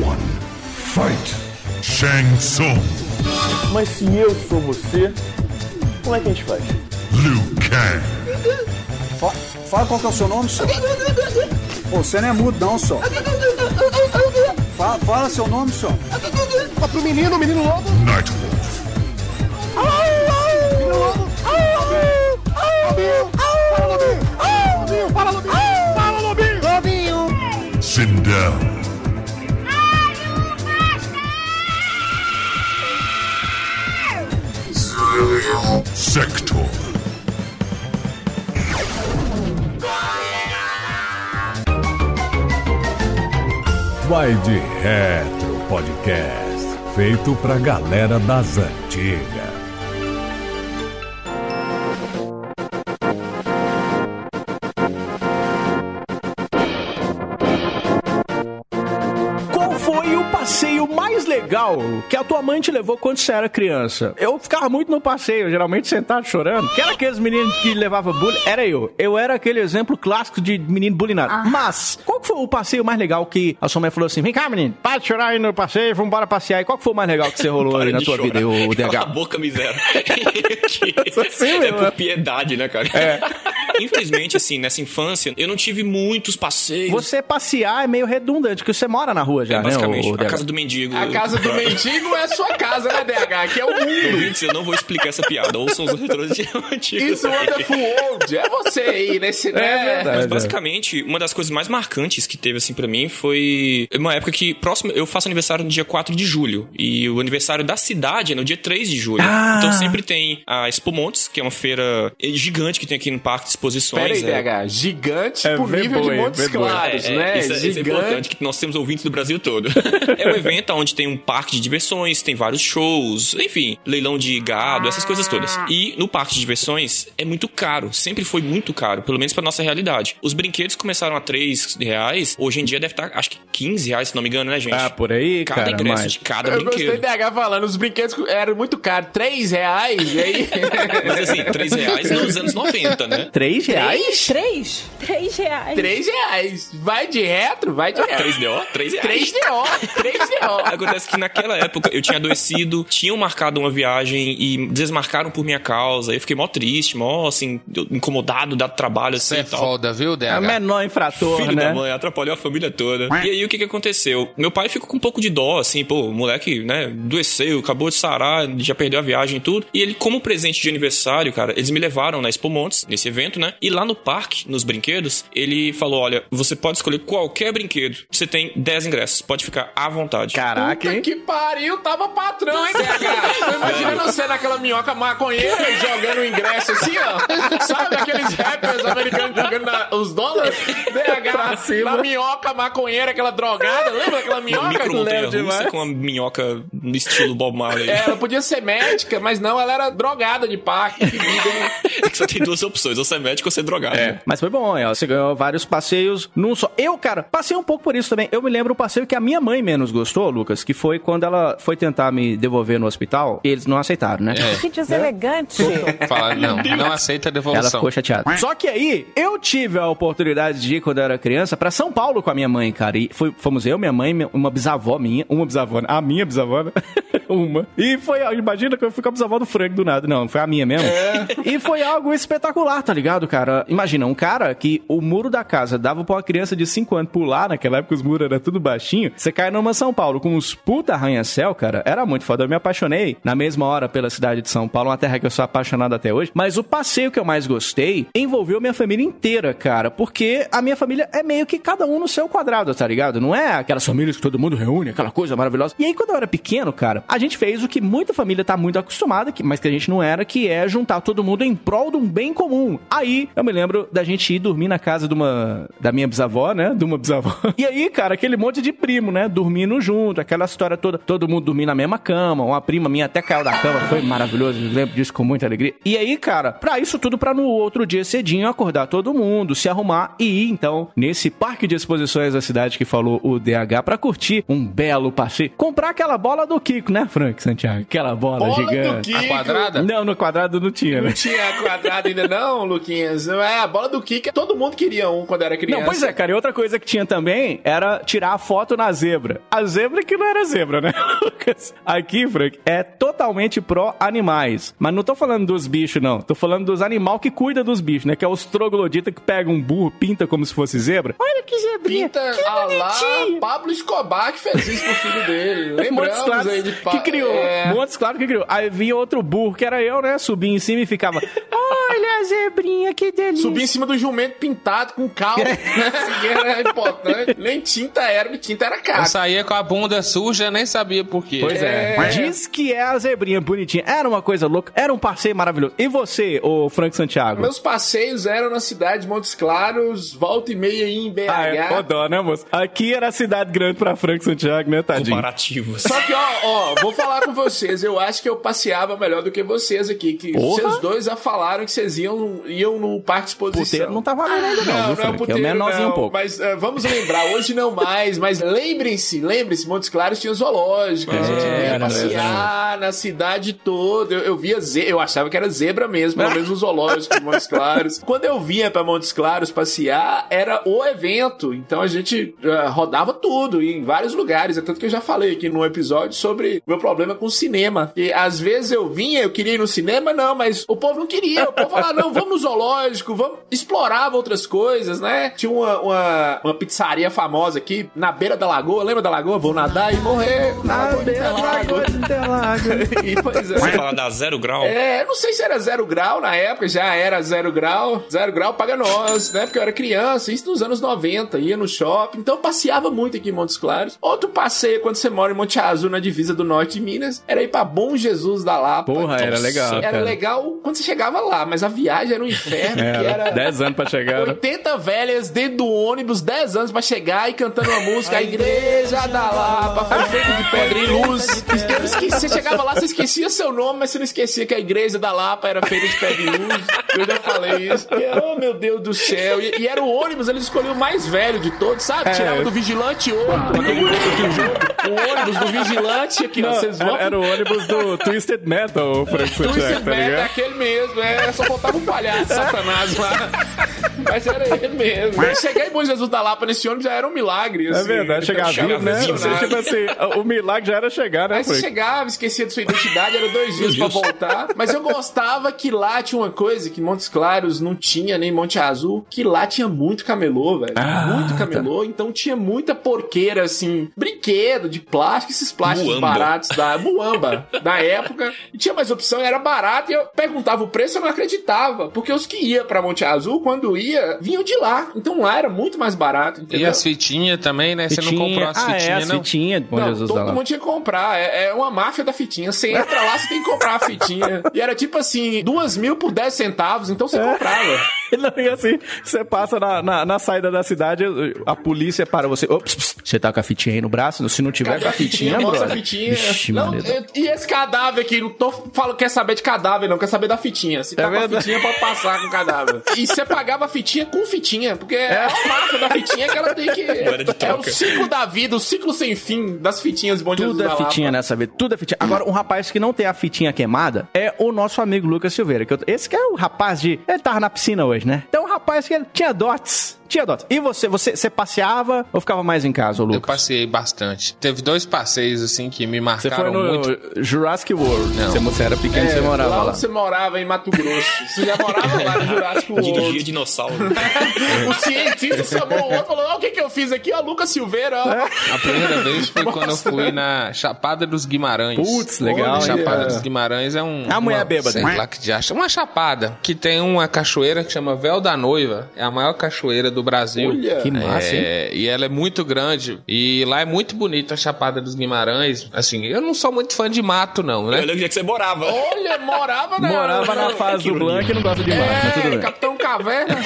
one, fight! Shang Tsung. Mas se eu sou você, como é que a gente faz? Liu Kang. Fala qual que é o seu nome, senhor? Pô, você não é mudo não, senhor. Fala seu nome, senhor. Fala pro menino, menino lobo. Night Wolf. Menino lobo. Lobinho. Fala, lobinho. Fala, lobinho. Lobinho. Sit down. Sector. Vai de Retro Podcast, feito pra galera das antigas. Legal, que a tua mãe te levou quando você era criança. Eu ficava muito no passeio, geralmente sentado chorando. Que era aqueles meninos que levavam bullying, era eu. Eu era aquele exemplo clássico de menino bullyingado. Ah. Mas, qual que foi o passeio mais legal que a sua mãe falou assim, vem cá, menino, para de chorar aí no passeio, vamos embora passear. E qual que foi o mais legal que você rolou aí na tua chorar. Vida, o DH? Cala a boca, miséria. É por piedade, né, cara? É. Infelizmente, assim, nessa infância, eu não tive muitos passeios. Você passear é meio redundante, porque você mora na rua já, né? Basicamente, a casa do mendigo. A casa do mendigo é a sua casa, né, DH? Aqui é o mundo. Eu não vou explicar essa piada. Ouçam os retros antigos. Isso, Wonderful World. É você aí, nesse... né? Mas, basicamente, uma das coisas mais marcantes que teve, assim, pra mim, foi uma época que... próximo, eu faço aniversário no dia 4 de julho. E o aniversário da cidade é no dia 3 de julho. Ah. Então, sempre tem a Expo Montes, que é uma feira gigante que tem aqui no Parque de Exposições. Pera aí, DH. Gigante por nível de Montes Claros, né? Isso é importante, que nós temos ouvintes do Brasil todo. É um evento onde tem um parque de diversões, tem vários shows, enfim, leilão de gado, essas coisas todas. E no parque de diversões é muito caro, sempre foi muito caro, pelo menos pra nossa realidade. Os brinquedos começaram a R$3, hoje em dia deve estar, acho que R$15, se não me engano, né, gente? Ah, por aí, cada cara. Cada ingresso de cada brinquedo. Eu gostei do DH falando, os brinquedos eram muito caros, R$3, e aí... Mas assim, R$3 nos anos 90, né? R$3? R$3? R$3. Vai de retro, vai de retro. R$3. R$3. Acontece que naquela época eu tinha adoecido, tinham marcado uma viagem e desmarcaram por minha causa. Eu fiquei mó triste, mó assim, incomodado, dado trabalho, assim, e tal. É foda, viu, DH? É o menor infrator, filho, né? Filho da mãe, atrapalhou a família toda. E aí, o que aconteceu? Meu pai ficou com um pouco de dó, assim, pô, o moleque, né, adoeceu, acabou de sarar, já perdeu a viagem e tudo. E ele, como presente de aniversário, cara, eles me levaram na Expo Montes, nesse evento, né? E lá no parque, nos brinquedos, ele falou, olha, você pode escolher qualquer brinquedo. Você tem 10 ingressos, pode ficar à vontade. Caraca, puta que pariu, tava patrão, hein, DH? Imagina você naquela minhoca maconheira jogando o ingresso assim, ó. Sabe aqueles rappers americanos jogando os dólares? DH, na minhoca maconheira, aquela drogada, lembra aquela minhoca? Russa com uma minhoca no estilo Bob Marley. É, ela podia ser médica, mas não, ela era drogada de parque. É que só tem duas opções, ou ser médico ou ser drogado. É. Mas foi bom, ó, você ganhou vários passeios num só. Eu, cara, passei um pouco por isso também. Eu me lembro o passeio que a minha mãe menos gostou, Lucas, que foi quando ela foi tentar me devolver no hospital e eles não aceitaram, né? É. Que deselegante. Fala, não aceita a devolução. Ela ficou chateada. Só que aí, eu tive a oportunidade de ir, quando eu era criança, pra São Paulo com a minha mãe, cara. E fomos eu, minha mãe, a minha bisavó, né? Uma. E foi, imagina que eu fui com a bisavó do Frank do nada. Não, foi a minha mesmo. É. E foi algo espetacular, tá ligado, cara? Imagina, um cara que o muro da casa dava pra uma criança de 5 anos pular, naquela época os muros eram tudo baixinho, você cai numa São Paulo com uns puta arranha-céu, cara, era muito foda. Eu me apaixonei na mesma hora pela cidade de São Paulo, uma terra que eu sou apaixonado até hoje, mas o passeio que eu mais gostei envolveu minha família inteira, cara, porque a minha família é meio que cada um no seu quadrado, tá ligado? Não é aquelas famílias que todo mundo reúne, aquela coisa maravilhosa. E aí, quando eu era pequeno, cara, a gente fez o que muita família tá muito acostumada, mas que a gente não era, que é juntar todo mundo em prol de um bem comum. Aí, eu me lembro da gente ir dormir na casa da minha bisavó, né? De uma bisavó. E aí, cara, aquele monte de primo, né? Dormindo junto, aquela história toda. Todo mundo dormindo na mesma cama. Uma prima minha até caiu da cama. Foi maravilhoso. Eu lembro disso com muita alegria. E aí, cara, pra isso tudo, pra no outro dia cedinho acordar todo mundo, se arrumar e ir, então, nesse parque de exposições da cidade que falou o DH, pra curtir um belo passeio. Comprar aquela bola do Kiko, né? né, Frank Santiago? Aquela bola gigante. A quadrada? Não, no quadrado não tinha, né? Não tinha a quadrada ainda não, Luquinhas. É, a bola do Kiko, todo mundo queria um quando era criança. Não, pois é, cara. E outra coisa que tinha também era tirar a foto na zebra. A zebra que não era zebra, né, Lucas? Aqui, Frank, é totalmente pró-animais. Mas não tô falando dos bichos, não. Tô falando dos animais que cuidam dos bichos, né? Que é os trogloditas que pegam um burro, pinta como se fosse zebra. Olha que zebrinha. Pinta a lá Pablo Escobar que fez isso pro filho dele. Lembramos Montes aí de que criou. É. Montes Claros que criou. Aí vinha outro burro, que era eu, né? Subia em cima e ficava... Olha a zebrinha, que delícia. Subia em cima do jumento pintado com cal. É. Assim, era importante. Nem tinta era, tinta era cara. Eu saía com a bunda suja, nem sabia por quê. Pois é. É. Diz que é a zebrinha bonitinha. Era uma coisa louca. Era um passeio maravilhoso. E você, ô Frank Santiago? Meus passeios eram na cidade de Montes Claros, volta e meia aí em BH. Ah, é bodó, né, moço? Aqui era a cidade grande pra Frank Santiago, né, tadinho? Comparativos. Só que, ó, vou falar com vocês. Eu acho que eu passeava melhor do que vocês aqui. Que vocês dois já falaram que vocês iam no parque de exposição. O puteiro não tava valendo ainda, não, viu, Frank? É o puteiro, é menorzinho um pouco. Mas vamos lembrar, hoje não mais, mas lembrem-se, Montes Claros tinha zoológico. A gente ia passear na cidade toda. Eu via zebra, eu achava que era zebra mesmo, pelo menos o zoológico de Montes Claros. Quando eu vinha pra Montes Claros passear, era o evento. Então a gente rodava tudo, em vários lugares. É tanto que eu já falei aqui num episódio sobre meu problema com o cinema. E às vezes eu vinha, eu queria ir no cinema, não, mas o povo não queria. O povo falava, não, vamos no zoológico, vamos... Explorava outras coisas, né? Tinha uma pizzaria famosa aqui, na beira da lagoa. Lembra da lagoa? Vou nadar e morrer. Na beira da lagoa de Interlagos. E, pois é. Você falava da Zero Grau? É, eu não sei se era Zero Grau na época, já era Zero Grau. Zero Grau paga nós, né? Porque eu era criança, isso nos anos 90, ia no shopping. Então eu passeava muito aqui em Montes Claros. Outro passeio, quando você mora em Monte Azul, na divisa do norte de Minas, era ir pra Bom Jesus da Lapa. Porra, era legal. Era legal quando você chegava lá, mas a viagem era um inferno. Era 10 anos pra chegar. 80 velhas dentro do ônibus, 10 anos pra chegar e cantando uma música, a Igreja da Lapa, foi feito de pedra e luz. Você chegava lá, você esquecia seu nome, mas você não esquecia que a Igreja da Lapa era feita de pedra e luz. Eu já falei isso. Oh, meu Deus do céu. E era o ônibus, eles escolhiam o mais velho de todos, sabe? Tirava do Vigilante 8, o ônibus do Vigilante aqui, não, vocês vão... Era o ônibus do Twisted Metal, Frank Santiago, tá ligado? Twisted Metal é aquele mesmo, só faltava um palhaço, Satanás lá. Mas era ele mesmo. Chegar em Bom Jesus da Lapa nesse ônibus já era um milagre. Assim. É verdade, chegar vivo, né? Você, tipo assim, o milagre já era chegar, né? Aí você chegava, esquecia de sua identidade, era 2 dias pra voltar. Mas eu gostava que lá tinha uma coisa que Montes Claros não tinha, nem Monte Azul, que lá tinha muito camelô, velho. Muito camelô, então tinha muita porqueira, assim, brinquedo de plástico, esses plásticos baratos da Muamba, da época. E tinha mais opção, era barato, e eu perguntava o preço, eu não acreditava, porque os que iam pra Monte Azul, quando ia, vinham de lá. Então lá era muito mais barato, entendeu? E as fitinhas também, né? Você não comprou as fitinhas, não? Fitinha, não, Jesus, todo mundo tinha que comprar. É uma máfia da fitinha. Você entra lá, você tem que comprar a fitinha. E era tipo assim, 2.000 por 10 centavos, então você comprava. Não, e assim, você passa na saída da cidade, a polícia para você. Ops, você tá com a fitinha aí no braço? Se não tiver, cadê com a fitinha, nossa, fitinha. Vixe, não, e esse cadáver aqui? Não tô falando, quer saber de cadáver, não. Quer saber da fitinha. Se tá com a fitinha, pode passar com o cadáver. E você pagava a fitinha com fitinha, porque é a marca da fitinha que ela tem que... É o ciclo da vida, o ciclo sem fim das fitinhas de Bom Jesus da Lapa. Tudo é fitinha nessa vida, tudo é fitinha. Agora, um rapaz que não tem a fitinha queimada é o nosso amigo Lucas Silveira. Esse que é o rapaz de... Ele tava na piscina hoje, né? Então, um rapaz que ele tinha dotes. E você passeava ou ficava mais em casa, Lucas? Eu passei bastante. Teve 2 passeios, assim, que me marcaram muito. Você foi no Jurassic World. Não. Você era pequeno, você morava lá. Você morava em Mato Grosso. Você já morava lá no Jurassic World. Dirigia dinossauro. O cientista chamou o outro e falou, o que eu fiz aqui? Ó, Lucas Silveira, ó. A primeira vez foi quando eu fui na Chapada dos Guimarães. Putz, legal. A Chapada dos Guimarães é um... A mulher bêbada. Sei lá que de acha. Uma chapada que tem uma cachoeira que chama Véu da Noiva. É a maior cachoeira do Brasil. Olha, que massa, hein? E ela é muito grande. E lá é muito bonita a Chapada dos Guimarães. Assim, eu não sou muito fã de mato, não, né? Olha o dia que você morava. Olha, morava na fase do Blanc e não gosta de mato. Tudo bem. Capitão Caverna.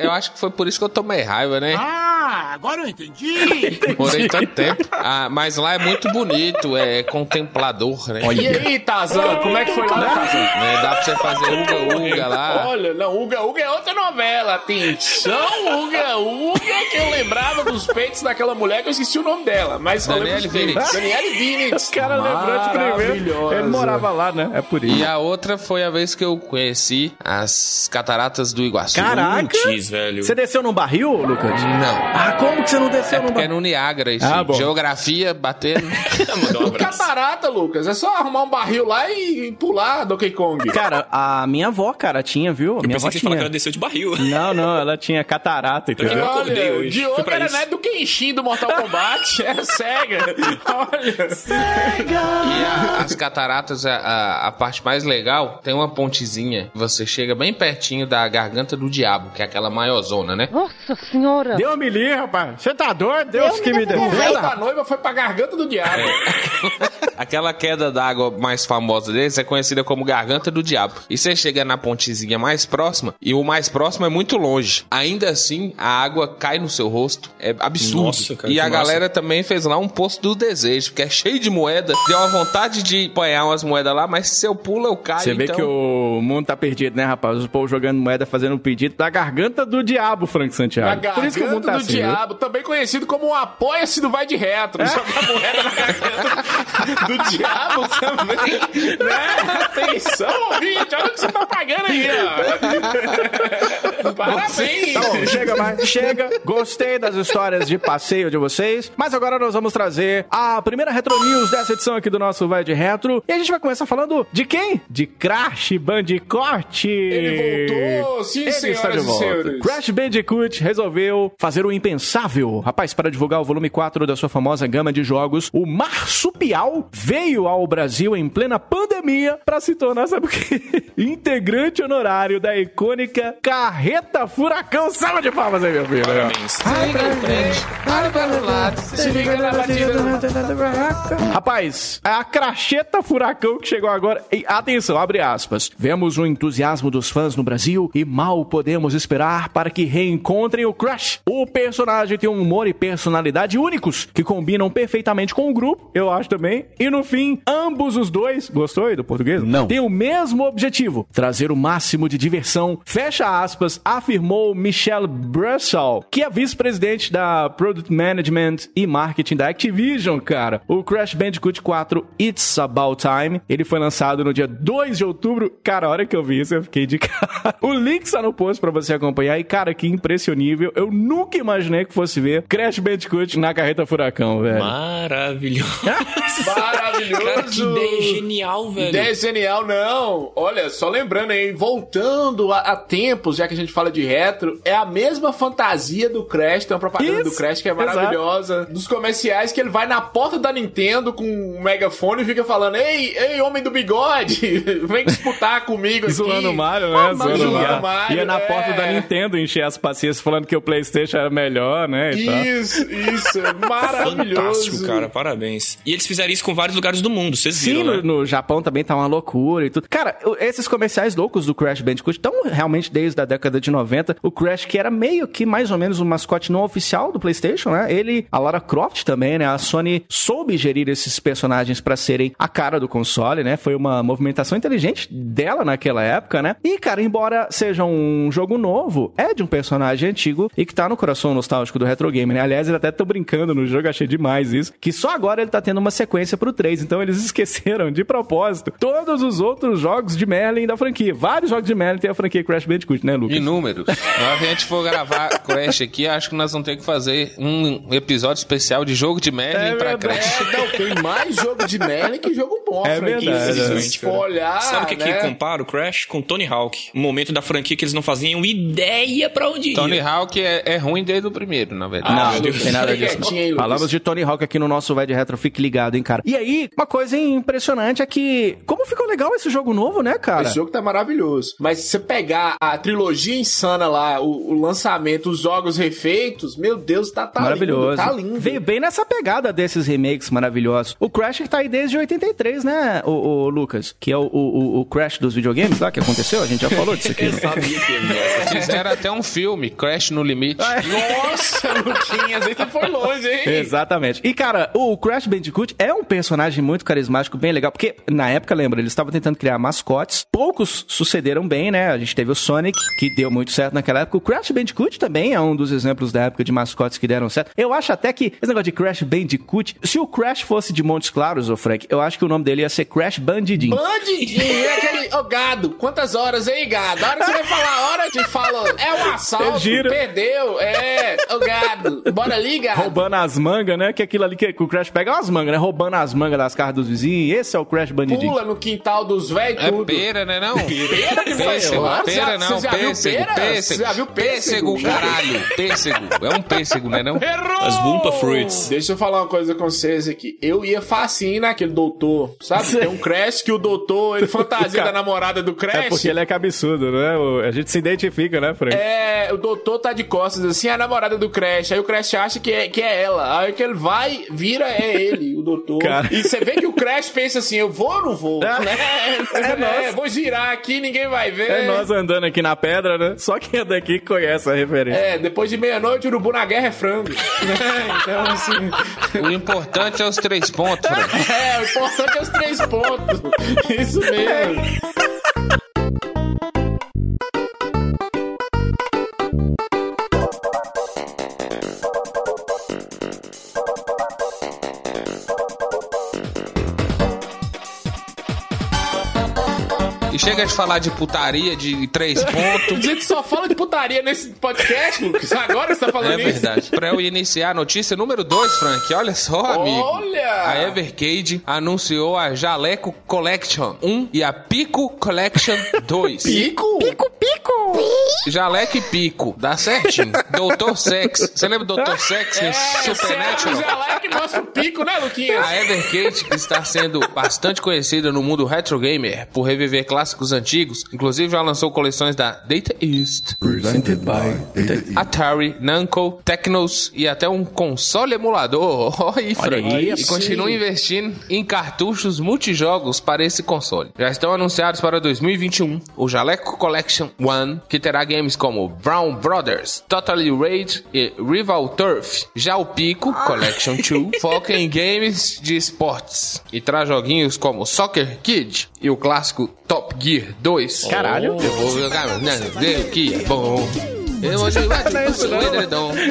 Eu acho que foi por isso que eu tomei raiva, né? Ah, agora eu entendi. Morei tanto tempo. Ah, mas lá é muito bonito, é contemplador, né? Olha. E aí, Tazão, como é que foi lá, Tazão? Dá pra você fazer uga-uga lá. Olha, não, uga-uga é outra novela. Atenção, Uga, Uga, que eu lembrava dos peitos daquela mulher que eu esqueci o nome dela. Mas Daniele Vinitz. Daniele Vinitz. O cara lembrou de primeiro. Ele morava lá, né? É por isso. E a outra foi a vez que eu conheci as Cataratas do Iguaçu. Caraca! Velho. Você desceu num barril, Lucas? Não. Ah, como que você não desceu num barril? Porque é no Niágara, isso. Ah, geografia, batendo. Catarata, Lucas. É só arrumar um barril lá e pular Donkey Kong. Cara, a minha avó, cara, tinha, viu? Eu pensei que você falou que ela desceu de barril. Não, não, ela tinha catarata, entendeu? Eu acordei hoje. Diogo era neto do Kenshin do Mortal Kombat. Era cega. Olha. Cega! E as cataratas, a parte mais legal, tem uma pontezinha. Você chega bem pertinho da Garganta do Diabo, que é aquela maiorzona, né? Nossa senhora! Deus me livre, rapaz. Você tá doido? Deus que me defenda. A noiva foi pra Garganta do Diabo. Aquela queda d'água mais famosa deles é conhecida como Garganta do Diabo. E você chega na pontezinha mais próxima, e o mais próximo é muito longe. Ainda assim, a água cai no seu rosto. É absurdo. Nossa, cara, e a galera também fez lá um posto do desejo, que é cheio de moeda. Deu uma vontade de apanhar umas moedas lá, mas se eu pulo, eu caio. Você vê que o mundo tá perdido, né, rapaz? Os povos jogando moeda, fazendo um pedido da Garganta do Diabo, Frank Santiago. A Garganta do Diabo, também conhecido como o Apoia-se do Vai de Retro. É? Jogar moeda na Garganta do Diabo também. Né? Atenção, ouvinte, olha o que você tá pagando aí, ó. Parabéns. Então, chega mais, chega. Gostei das histórias de passeio de vocês, mas agora nós vamos trazer a primeira Retro News dessa edição aqui do nosso Vai de Retro, e a gente vai começar falando de quem? De Crash Bandicoot. Ele voltou, sim, senhoras está de volta. E senhores. Crash Bandicoot resolveu fazer o impensável. Rapaz, para divulgar o volume 4 da sua famosa gama de jogos, o Marsupial veio ao Brasil em plena pandemia para se tornar, sabe o quê? Integrante honorário da icônica Carreta Furacão. Salva de palmas aí, meu filho. Parabéns. Rapaz, é a Cracheta Furacão que chegou agora. E, atenção, abre aspas. Vemos o entusiasmo dos fãs no Brasil e mal podemos esperar para que reencontrem o Crash. O personagem tem um humor e personalidade únicos que combinam perfeitamente com o grupo, eu acho também. E no fim, ambos os dois, gostou aí do português? Não. Tem o mesmo objetivo, trazer o máximo de diversão, fecha aspas, afirmou Michelle Brussell, que é vice-presidente da Product Management e Marketing da Activision, cara. O Crash Bandicoot 4 It's About Time, ele foi lançado no dia 2 de outubro. Cara, a hora que eu vi isso, eu fiquei de cara. O link está no post pra você acompanhar e, cara, que impressionível. Eu nunca imaginei que fosse ver Crash Bandicoot na Carreta Furacão, velho. Maravilhoso. Maravilhoso. Cara, que ideia genial, velho. Ideia genial, não. Olha, só lembrando aí, voltando a tempos, já que a gente fala de retro, é a mesma fantasia do Crash, tem uma propaganda do Crash que é maravilhosa. Exato. Dos comerciais que ele vai na porta da Nintendo com um megafone e fica falando, ei, homem do bigode, vem disputar comigo aqui. Zoando o Mario, né? Zoando o Mario. Ia na porta da Nintendo encher as paciências falando que o PlayStation era melhor, né? Isso. Maravilhoso. Fantástico, cara. Parabéns. E eles fizeram isso com vários lugares do mundo, vocês viram, né? No Japão também tá uma loucura e tudo. Cara, esses comerciais loucos do Crash Bandicoot estão realmente desde a década de 90. O Crash, que era meio que mais ou menos o mascote não oficial do PlayStation, né? Ele, a Lara Croft também, né? A Sony soube gerir esses personagens pra serem a cara do console, né? Foi uma movimentação inteligente dela naquela época, né? E, cara, embora seja um jogo novo, é de um personagem antigo e que tá no coração nostálgico do retro game, né? Aliás, eles até estão brincando no jogo, achei demais isso, que só agora ele tá tendo uma sequência pro 3, então eles esqueceram de propósito todos os outros jogos de Merlin da franquia. Vários jogos de Merlin tem a franquia Crash Bandicoot, né, Lucas? Inúmeros. Agora que a gente for gravar Crash aqui, acho que nós vamos ter que fazer um episódio especial de jogo de Merlin pra Crash. Não, tem mais jogo de Merlin que jogo bom, franquia. Se for olhar, sabe o que que compara o Crash com Tony Hawk? Um momento da franquia que eles não faziam ideia pra onde ir. Tony Hawk é ruim desde o primeiro, na verdade. Não, não tem nada disso. Falamos de Tony Hawk aqui no nosso Vai de Retro, fique ligado, hein, cara. E aí, uma coisa impressionante é que como ficou legal esse jogo novo, né, cara? Esse jogo tá maravilhoso. Mas se você pegar a trilogia insana lá, o lançamento, os jogos refeitos, meu Deus, tá maravilhoso. Lindo, tá lindo. Veio bem nessa pegada desses remakes maravilhosos. O Crash que tá aí desde 83, né, o Lucas? Que é o Crash dos videogames lá, que aconteceu, a gente já falou disso aqui. Eu sabia que fizeram até um filme, Crash no Limite. Nossa, Luquinhas, aí foi longe, hein? Exatamente. E, cara, o Crash Bandicoot é um personagem muito carismático, bem legal, porque na época, lembra, eles estavam tentando criar mascotes poucos sucederam bem, né? A gente teve o Sonic, que deu muito certo naquela época. O Crash Bandicoot também é um dos exemplos da época de mascotes que deram certo. Eu acho até que esse negócio de Crash Bandicoot, se o Crash fosse de Montes Claros, ô Frank, eu acho que o nome dele ia ser Crash Bandidinho. Bandidinho, é aquele... Ô, gado, quantas horas, hein, gado? A hora que você vai falar, a hora de falar, é um assalto, perdeu, é... Ô, gado, bora ali, gado. Roubando as mangas, né? Que aquilo ali que o Crash pega é umas mangas, né? Roubando as mangas das casas dos vizinhos, esse é o Crash Bandidinho. Pula no quintal dos velhos, tudo. É pera, né, não? Pêssego. Você já viu pêssego? Caralho, pêssego. É um pêssego, né, não? Errou! As Bumpa Fruits. Deixa eu falar uma coisa com vocês aqui. Eu ia facinho naquele doutor, sabe? Tem um Crash que o doutor, ele fantasia da namorada do Crash. É porque ele é cabeçudo, né? A gente se identifica, né, Frank? É, o doutor tá de costas, assim, a namorada do Crash. Aí o Crash acha que é ela. Aí que ele vai, vira, é ele, o doutor. Cara. E você vê que o Crash pensa assim, eu vou ou não vou? É, vou girar aqui, ninguém vai ver. É nós andando aqui na pedra, né? Só quem é daqui conhece a referência. É, depois de meia-noite, o urubu na guerra é frango. Então, assim... O importante é os 3 pontos. É, o importante é os 3 pontos. Isso mesmo. E chega de falar de putaria, de 3 pontos. A gente só fala de putaria nesse podcast, Lucas. Agora você tá falando isso. É verdade. Isso. Pra eu iniciar a notícia número 2, Frank, olha só, amigo. Olha! A Evercade anunciou a Jaleco Collection 1 e a Pico Collection 2. Pico? Pico! Jaleco e Pico. Dá certinho. Dr. Sex. Você lembra do Dr. Sex em Supernatural? É, o Jaleco e nosso Pico, né, Luquinhas? A Evercade está sendo bastante conhecida no mundo retro gamer por reviver clássicos antigos, inclusive já lançou coleções da Data East, presented by Data Atari, Namco, Tecnos e até um console emulador. E continua investindo em cartuchos multijogos para esse console. Já estão anunciados para 2021 o Jaleco Collection 1, que terá games como Brawl Brothers, Totally Raid e Rival Turf. Já o Pico Collection 2 foca em games de esportes e traz joguinhos como Soccer Kid e o clássico Top Gear 2. Caralho. Eu vou jogar, que bom. Eu vou jogar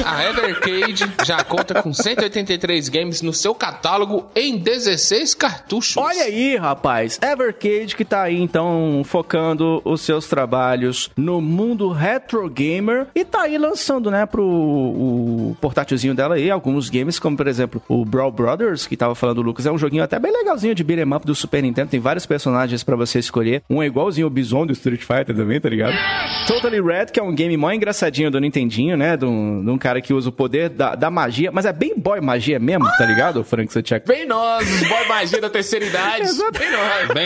A Evercade já conta com 183 games no seu catálogo em 16 cartuchos. Olha aí, rapaz. Evercade que tá aí, então, focando os seus trabalhos no mundo retro gamer e tá aí lançando, né, pro portátilzinho dela aí, alguns games, como, por exemplo, o Brawl Brothers, que tava falando o Lucas. É um joguinho até bem legalzinho de beat'em up do Super Nintendo. Tem vários personagens pra você escolher. Um é igualzinho o Bison do Street Fighter também, tá ligado? Totally Raid, que é um game mó engraçado do Nintendinho, né? De um cara que usa o poder da magia, mas é bem boy magia mesmo, tá ligado, Frank Santiago? Bem nós, os boy magia da terceira idade. Bem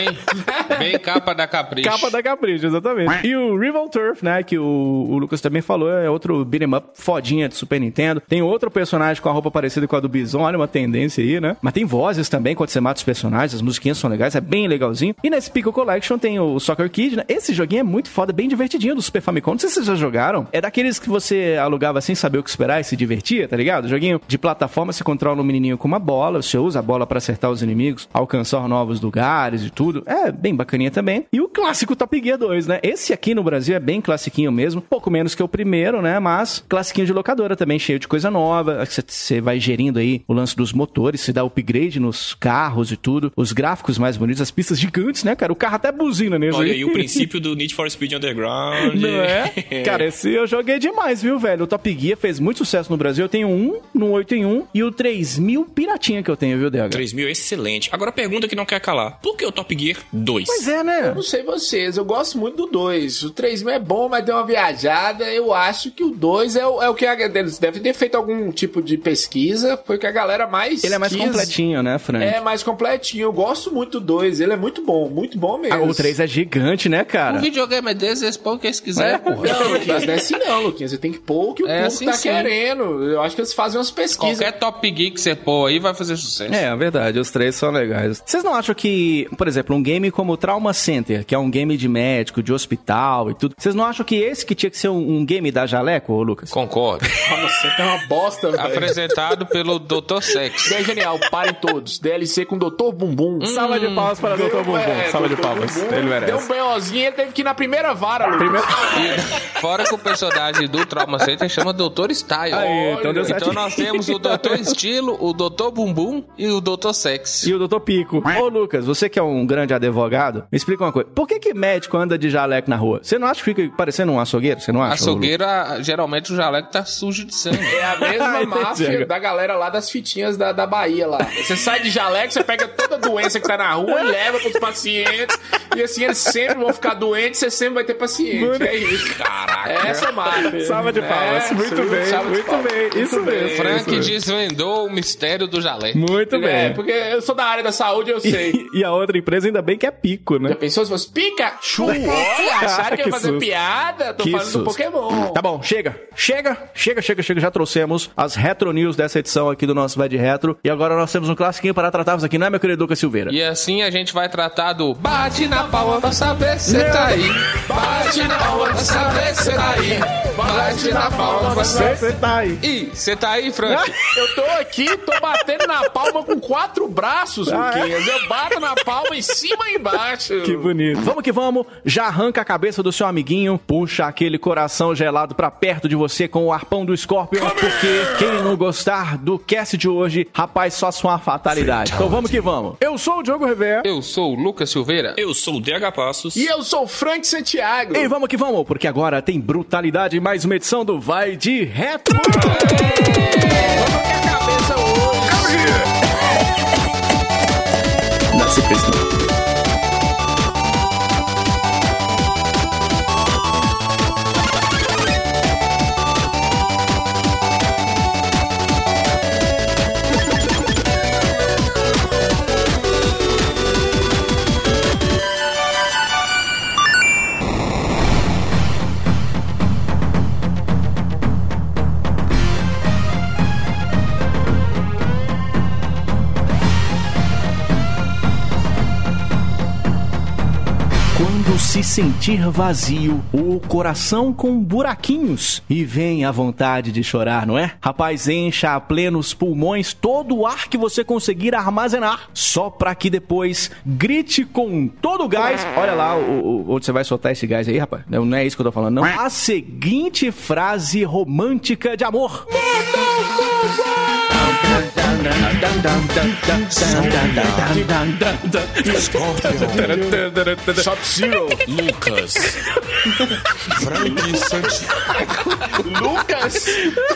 nós. Bem capa da Capricho. Capa da Capricho, exatamente. E o Rival Turf, né? Que o Lucas também falou, é outro beat'em up fodinha de Super Nintendo. Tem outro personagem com a roupa parecida com a do Bison, olha uma tendência aí, né? Mas tem vozes também quando você mata os personagens, as musiquinhas são legais, é bem legalzinho. E nesse Pico Collection tem o Soccer Kid, né? Esse joguinho é muito foda, bem divertidinho do Super Famicom. Não sei se vocês já jogaram. É daqueles que você alugava sem saber o que esperar e se divertia, tá ligado? Joguinho de plataforma, você controla um menininho com uma bola, você usa a bola pra acertar os inimigos, alcançar novos lugares e tudo. É bem bacaninha também. E o clássico Top Gear 2, né? Esse aqui no Brasil é bem classiquinho mesmo, pouco menos que o primeiro, né? Mas classiquinho de locadora também, cheio de coisa nova. Você vai gerindo aí o lance dos motores, você dá upgrade nos carros e tudo. Os gráficos mais bonitos, as pistas gigantes, né, cara? O carro até buzina nele. Olha aí o princípio do Need for Speed Underground. Não é? Cara, esse eu joguei demais, viu, velho? O Top Gear fez muito sucesso no Brasil. Eu tenho um no 8 em 1 e o 3000 piratinha que eu tenho, viu, Dega? 3000, excelente. Agora, pergunta que não quer calar. Por que o Top Gear 2? Pois é, né? Eu não sei vocês, eu gosto muito do 2. O 3000 é bom, mas deu uma viajada. Eu acho que o 2 é o que eles devem ter feito algum tipo de pesquisa. Foi que a galera mais Ele é mais completinho, né, Frank? É, mais completinho. Eu gosto muito do 2. Ele é muito bom mesmo. Ah, o 3 é gigante, né, cara? O videogame é 10 vezes pão que eles quiserem, porra. Não, 10 não, Luquinhas. Você tem que pôr o que o público assim, tá querendo. Eu acho que eles fazem umas pesquisas. Qualquer Top Gear que você pôr aí vai fazer sucesso. É verdade, os três são legais. Vocês não acham que, por exemplo, um game como o Trauma Center, que é um game de médico, de hospital e tudo, vocês não acham que esse que tinha que ser um game da Jaleco, Lucas? Concordo. Trauma Center é uma bosta, velho. Apresentado pelo Dr. Sexo. É genial, parem todos. DLC com Dr. Bumbum. Salva de palmas para Dr. Bumbum. Salva de palmas. Ele merece. Deu um banhozinho e ele teve que ir na primeira vara, Lucas. Fora que o personagem do Trauma Center chama Dr. Style. Aí, então nós temos o Dr. Estilo, o Dr. Bumbum e o Dr. Sexo. E o Dr. Pico. Ô, Lucas, você que é um grande advogado, me explica uma coisa. Por que médico anda de jaleco na rua? Você não acha que fica parecendo um açougueiro? Você não acha? Açougueiro, geralmente o jaleco tá sujo de sangue. É a mesma máfia da galera lá das fitinhas da Bahia lá. Você sai de jaleco, você pega toda a doença que tá na rua e leva pros pacientes. E assim, eles sempre vão ficar doentes, você sempre vai ter paciente. Mano. É isso. Caraca. Essa é máfia. Salva de palmas. Muito bem. Isso mesmo. Frank desvendou o mistério do jaleco. Muito bem. É, porque eu sou da área da saúde, eu sei. E a outra empresa ainda bem que é Pico, né? Já pensou se fosse Pikachu? Olha, acharam que ia fazer piada? Tô falando do Pokémon. Tá bom, chega. Já trouxemos as Retro News dessa edição aqui do nosso Vai de Retro. E agora nós temos um classiquinho para tratarmos aqui, né, meu querido Lucas Silveira? E assim a gente vai tratar do Bate na Palma pra saber se tá aí. Bate na palma pra saber se tá aí. Bate na palma pra saber se tá aí. Ih, você tá aí, Frank? Eu tô aqui, tô batendo na palma com 4 braços, Luquinhas. Eu bato na palma em cima e embaixo. Que bonito. Vamos que vamos. Já arranca a cabeça do seu amiguinho, puxa aquele coração gelado pra perto de você com o arpão do Scorpion, porque quem não gostar do cast de hoje, rapaz, só sua fatalidade. Então vamos que vamos. Eu sou o Diogo Rivera. Eu sou o Lucas Silveira. Eu sou o DH Passos. E eu sou o Frank Santiago. E vamos que vamos, porque agora tem brutalidade em mais uma edição do Vai de Retro. Vamos que a cabeça hoje. Não se fez. Se sentir vazio, o coração com buraquinhos e vem a vontade de chorar, não é? Rapaz, encha a plenos pulmões todo o ar que você conseguir armazenar, só pra que depois grite com todo o gás. Olha lá onde você vai soltar esse gás aí, rapaz. Não é isso que eu tô falando, não. A seguinte frase romântica de amor. Sub-Zero, Lucas, Frank Santiago. Lucas,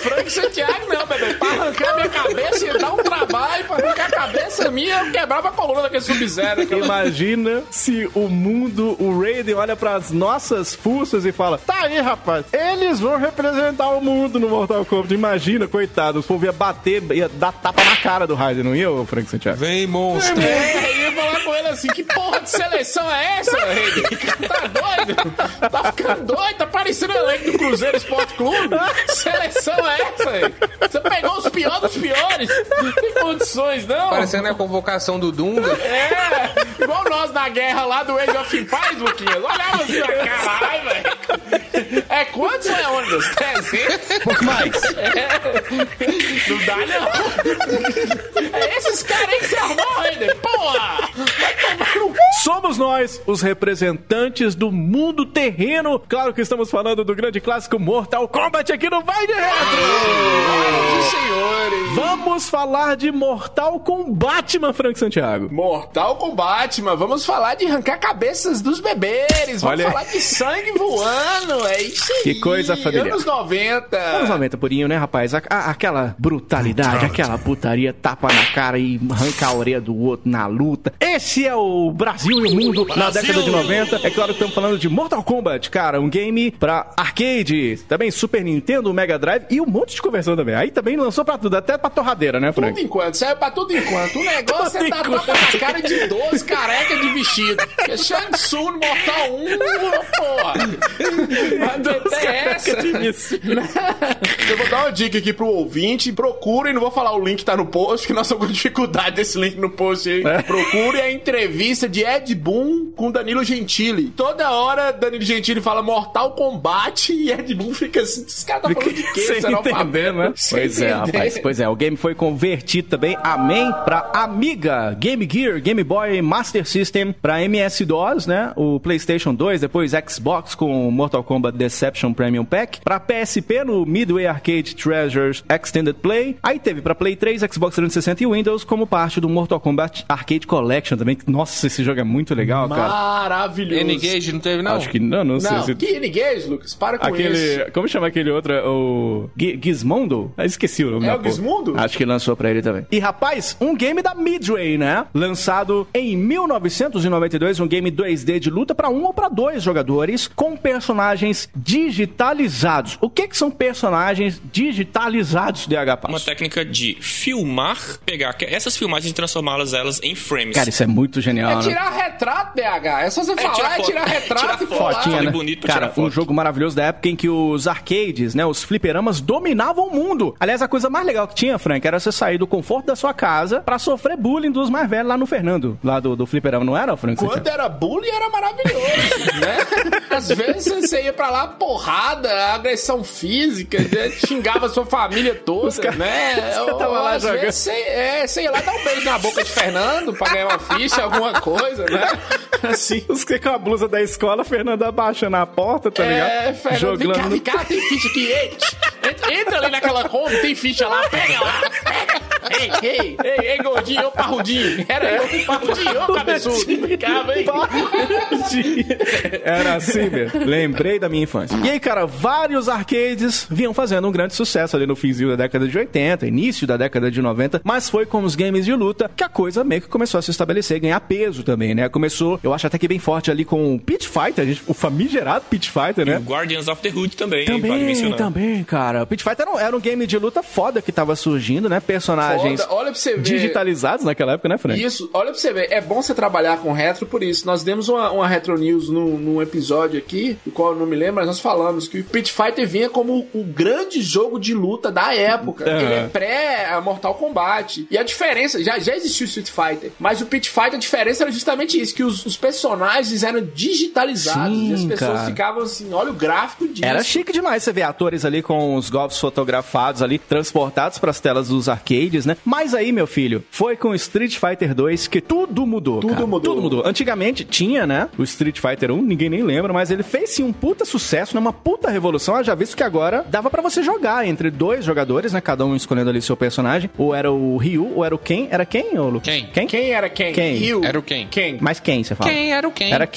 Frank Santiago não, bebê. Pra arrancar minha cabeça e dar um trabalho pra arrancar a cabeça minha, eu quebrava a coluna daquele Sub-Zero. Imagina se o mundo, o Raiden olha pras nossas fuças e fala: tá aí, rapaz, eles vão representar o mundo no Mortal Kombat. Imagina, coitado, o povo ia bater, ia dar tapa na cara do Raiden, não ia, Frank Santiago? Vem, monstro. Eu ia falar com ele assim: que porra de seleção é essa, Raiden? Tá doido? Tá ficando doido? Tá parecendo o elenco do Cruzeiro Esporte Clube? Seleção é essa, Raiden? Você pegou os piores dos piores? Não tem condições, não? Parecendo a convocação do Dunga. É, igual nós na guerra lá do Age of Empires, Luquinhas. Olhava assim, caralho, velho. É quantos leônidas? 300? Pouco mais. É. Não dá, não. É esses caras aí que se armou, Raiden. Porra! Vai tomar no cu. Somos nós, os representantes do mundo terreno. Claro que estamos falando do grande clássico Mortal Kombat aqui no Vai de Retro. Vamos falar de Mortal Kombat, Frank Santiago. Mortal Kombat, vamos falar de arrancar cabeças dos bebês. Vamos falar de sangue voando. É isso aí. Que coisa familiar. Anos 90. Anos 90, purinho, né, rapaz? Aquela brutalidade, aquela putaria, tapa na cara e arranca a orelha do outro na luta. Esse é o Brasil e o mundo na década de 90. É claro que estamos falando de Mortal Kombat, cara, um game pra arcade, também Super Nintendo, Mega Drive e um monte de conversão também. Aí também lançou pra tudo, até pra torradeira, né, Frank? Tudo enquanto, saiu pra tudo enquanto. O negócio é dar tapa na cara de 12 careca de vestido. É Shang Tsung, Mortal 1, porra. Mas é essa. Eu vou dar uma dica aqui pro ouvinte, procurem, não vou falar o link que tá no post, que nós estamos com dificuldade desse link no post aí. É. Procurem a entrevista de Ed Boon com Danilo Gentili. Toda hora Danilo Gentili fala Mortal Kombat e Ed Boon fica assim, esse cara tá falando de quê? Sem entender, né? Pois é, rapaz, pois é. O game foi convertido também, amém, pra Amiga, Game Gear, Game Boy, Master System, pra MS-DOS, né? O PlayStation 2, depois Xbox com Mortal Kombat Deception Premium Pack, pra PSP no Midway Arcade Treasures Extended Play, aí teve pra Play 3, Xbox 360 e Windows como parte do Mortal Kombat Arcade Collection também. Nossa, esse jogo é muito legal, cara. Maravilhoso. N-Gage não teve, não? Acho que não, não sei. Não, se... que N-Gage, Lucas? Para com aquele... isso. Como chama aquele outro? O Gizmondo? Ah, esqueci o nome. É o Gizmondo? Acho que lançou pra ele também. E, rapaz, um game da Midway, né? Lançado em 1992, um game 2D de luta pra um ou pra dois jogadores com personagens digitalizados. O que são personagens digitalizados, DH Passo? Uma técnica de filmar, pegar essas filmagens e transformá-las elas em frames. Cara, isso é muito genial, né? É tirar retrato, DH. É só você falar, é tirar retrato e fotinha, né? Cara, um jogo maravilhoso da época em que os arcades, né, os fliperamas dominavam o mundo. Aliás, a coisa mais legal que tinha, Frank, era você sair do conforto da sua casa pra sofrer bullying dos mais velhos lá no Fernando, lá do fliperama, não era, Frank? Quando era bullying, era maravilhoso, né? Às vezes você ia pra lá, porrada, agressão física, xingava a sua família toda, né? Você tava lá às vezes sei lá, dá um beijo na boca de Fernando pra ganhar uma ficha, alguma coisa, né? Assim. Os que com a blusa da escola, Fernando abaixando a porta, tá ligado? É, Fernando, jogando... vem cá, tem ficha aqui, entra ali naquela Kombi, tem ficha lá, pega lá, Ei, gordinho, ô parrudinho. Era eu, parrudinho, ô cabeçudo. Brincava, hein? Era assim, mesmo. Lembrei da minha infância. E aí, cara, vários arcades vinham fazendo um grande sucesso ali no finzinho da década de 80, início da década de 90, mas foi com os games de luta que a coisa meio que começou a se estabelecer, ganhar peso também, né? Começou, eu acho até que bem forte ali com o Pit Fighter, o famigerado Pit Fighter, né? E o Guardians of the Hood também, vale mencionar. Também, cara. O Pit Fighter era um game de luta foda que tava surgindo, né? Personagens olha pra você ver. Digitalizados naquela época, né, Frank? Isso, olha pra você ver. É bom você trabalhar com retro por isso. Nós demos uma Retro News num episódio aqui, do qual eu não me lembro, mas nós falamos que o Pit Fighter vinha como o grande jogo de luta da época. Uhum. Ele é pré-Mortal Kombat. E a diferença, já existiu o Street Fighter, mas o Pit Fighter, a diferença era justamente isso, que os personagens eram digitalizados. Sim, e as pessoas ficavam assim, olha o gráfico disso. Era chique demais você ver atores ali com os golpes fotografados ali, transportados pras telas dos arcades, né? Mas aí, meu filho, foi com o Street Fighter 2 que tudo mudou, Tudo mudou. Antigamente tinha, né, o Street Fighter 1, ninguém nem lembra, mas ele fez sim um puta sucesso, né, uma puta revolução, já visto que agora dava pra você jogar entre dois jogadores, né, cada um escolhendo ali seu personagem, ou era o Ryu, ou era o Ken, era quem, ô Lucas? Quem era quem? Ryu. Era o Ken. Mas quem você fala? Quem era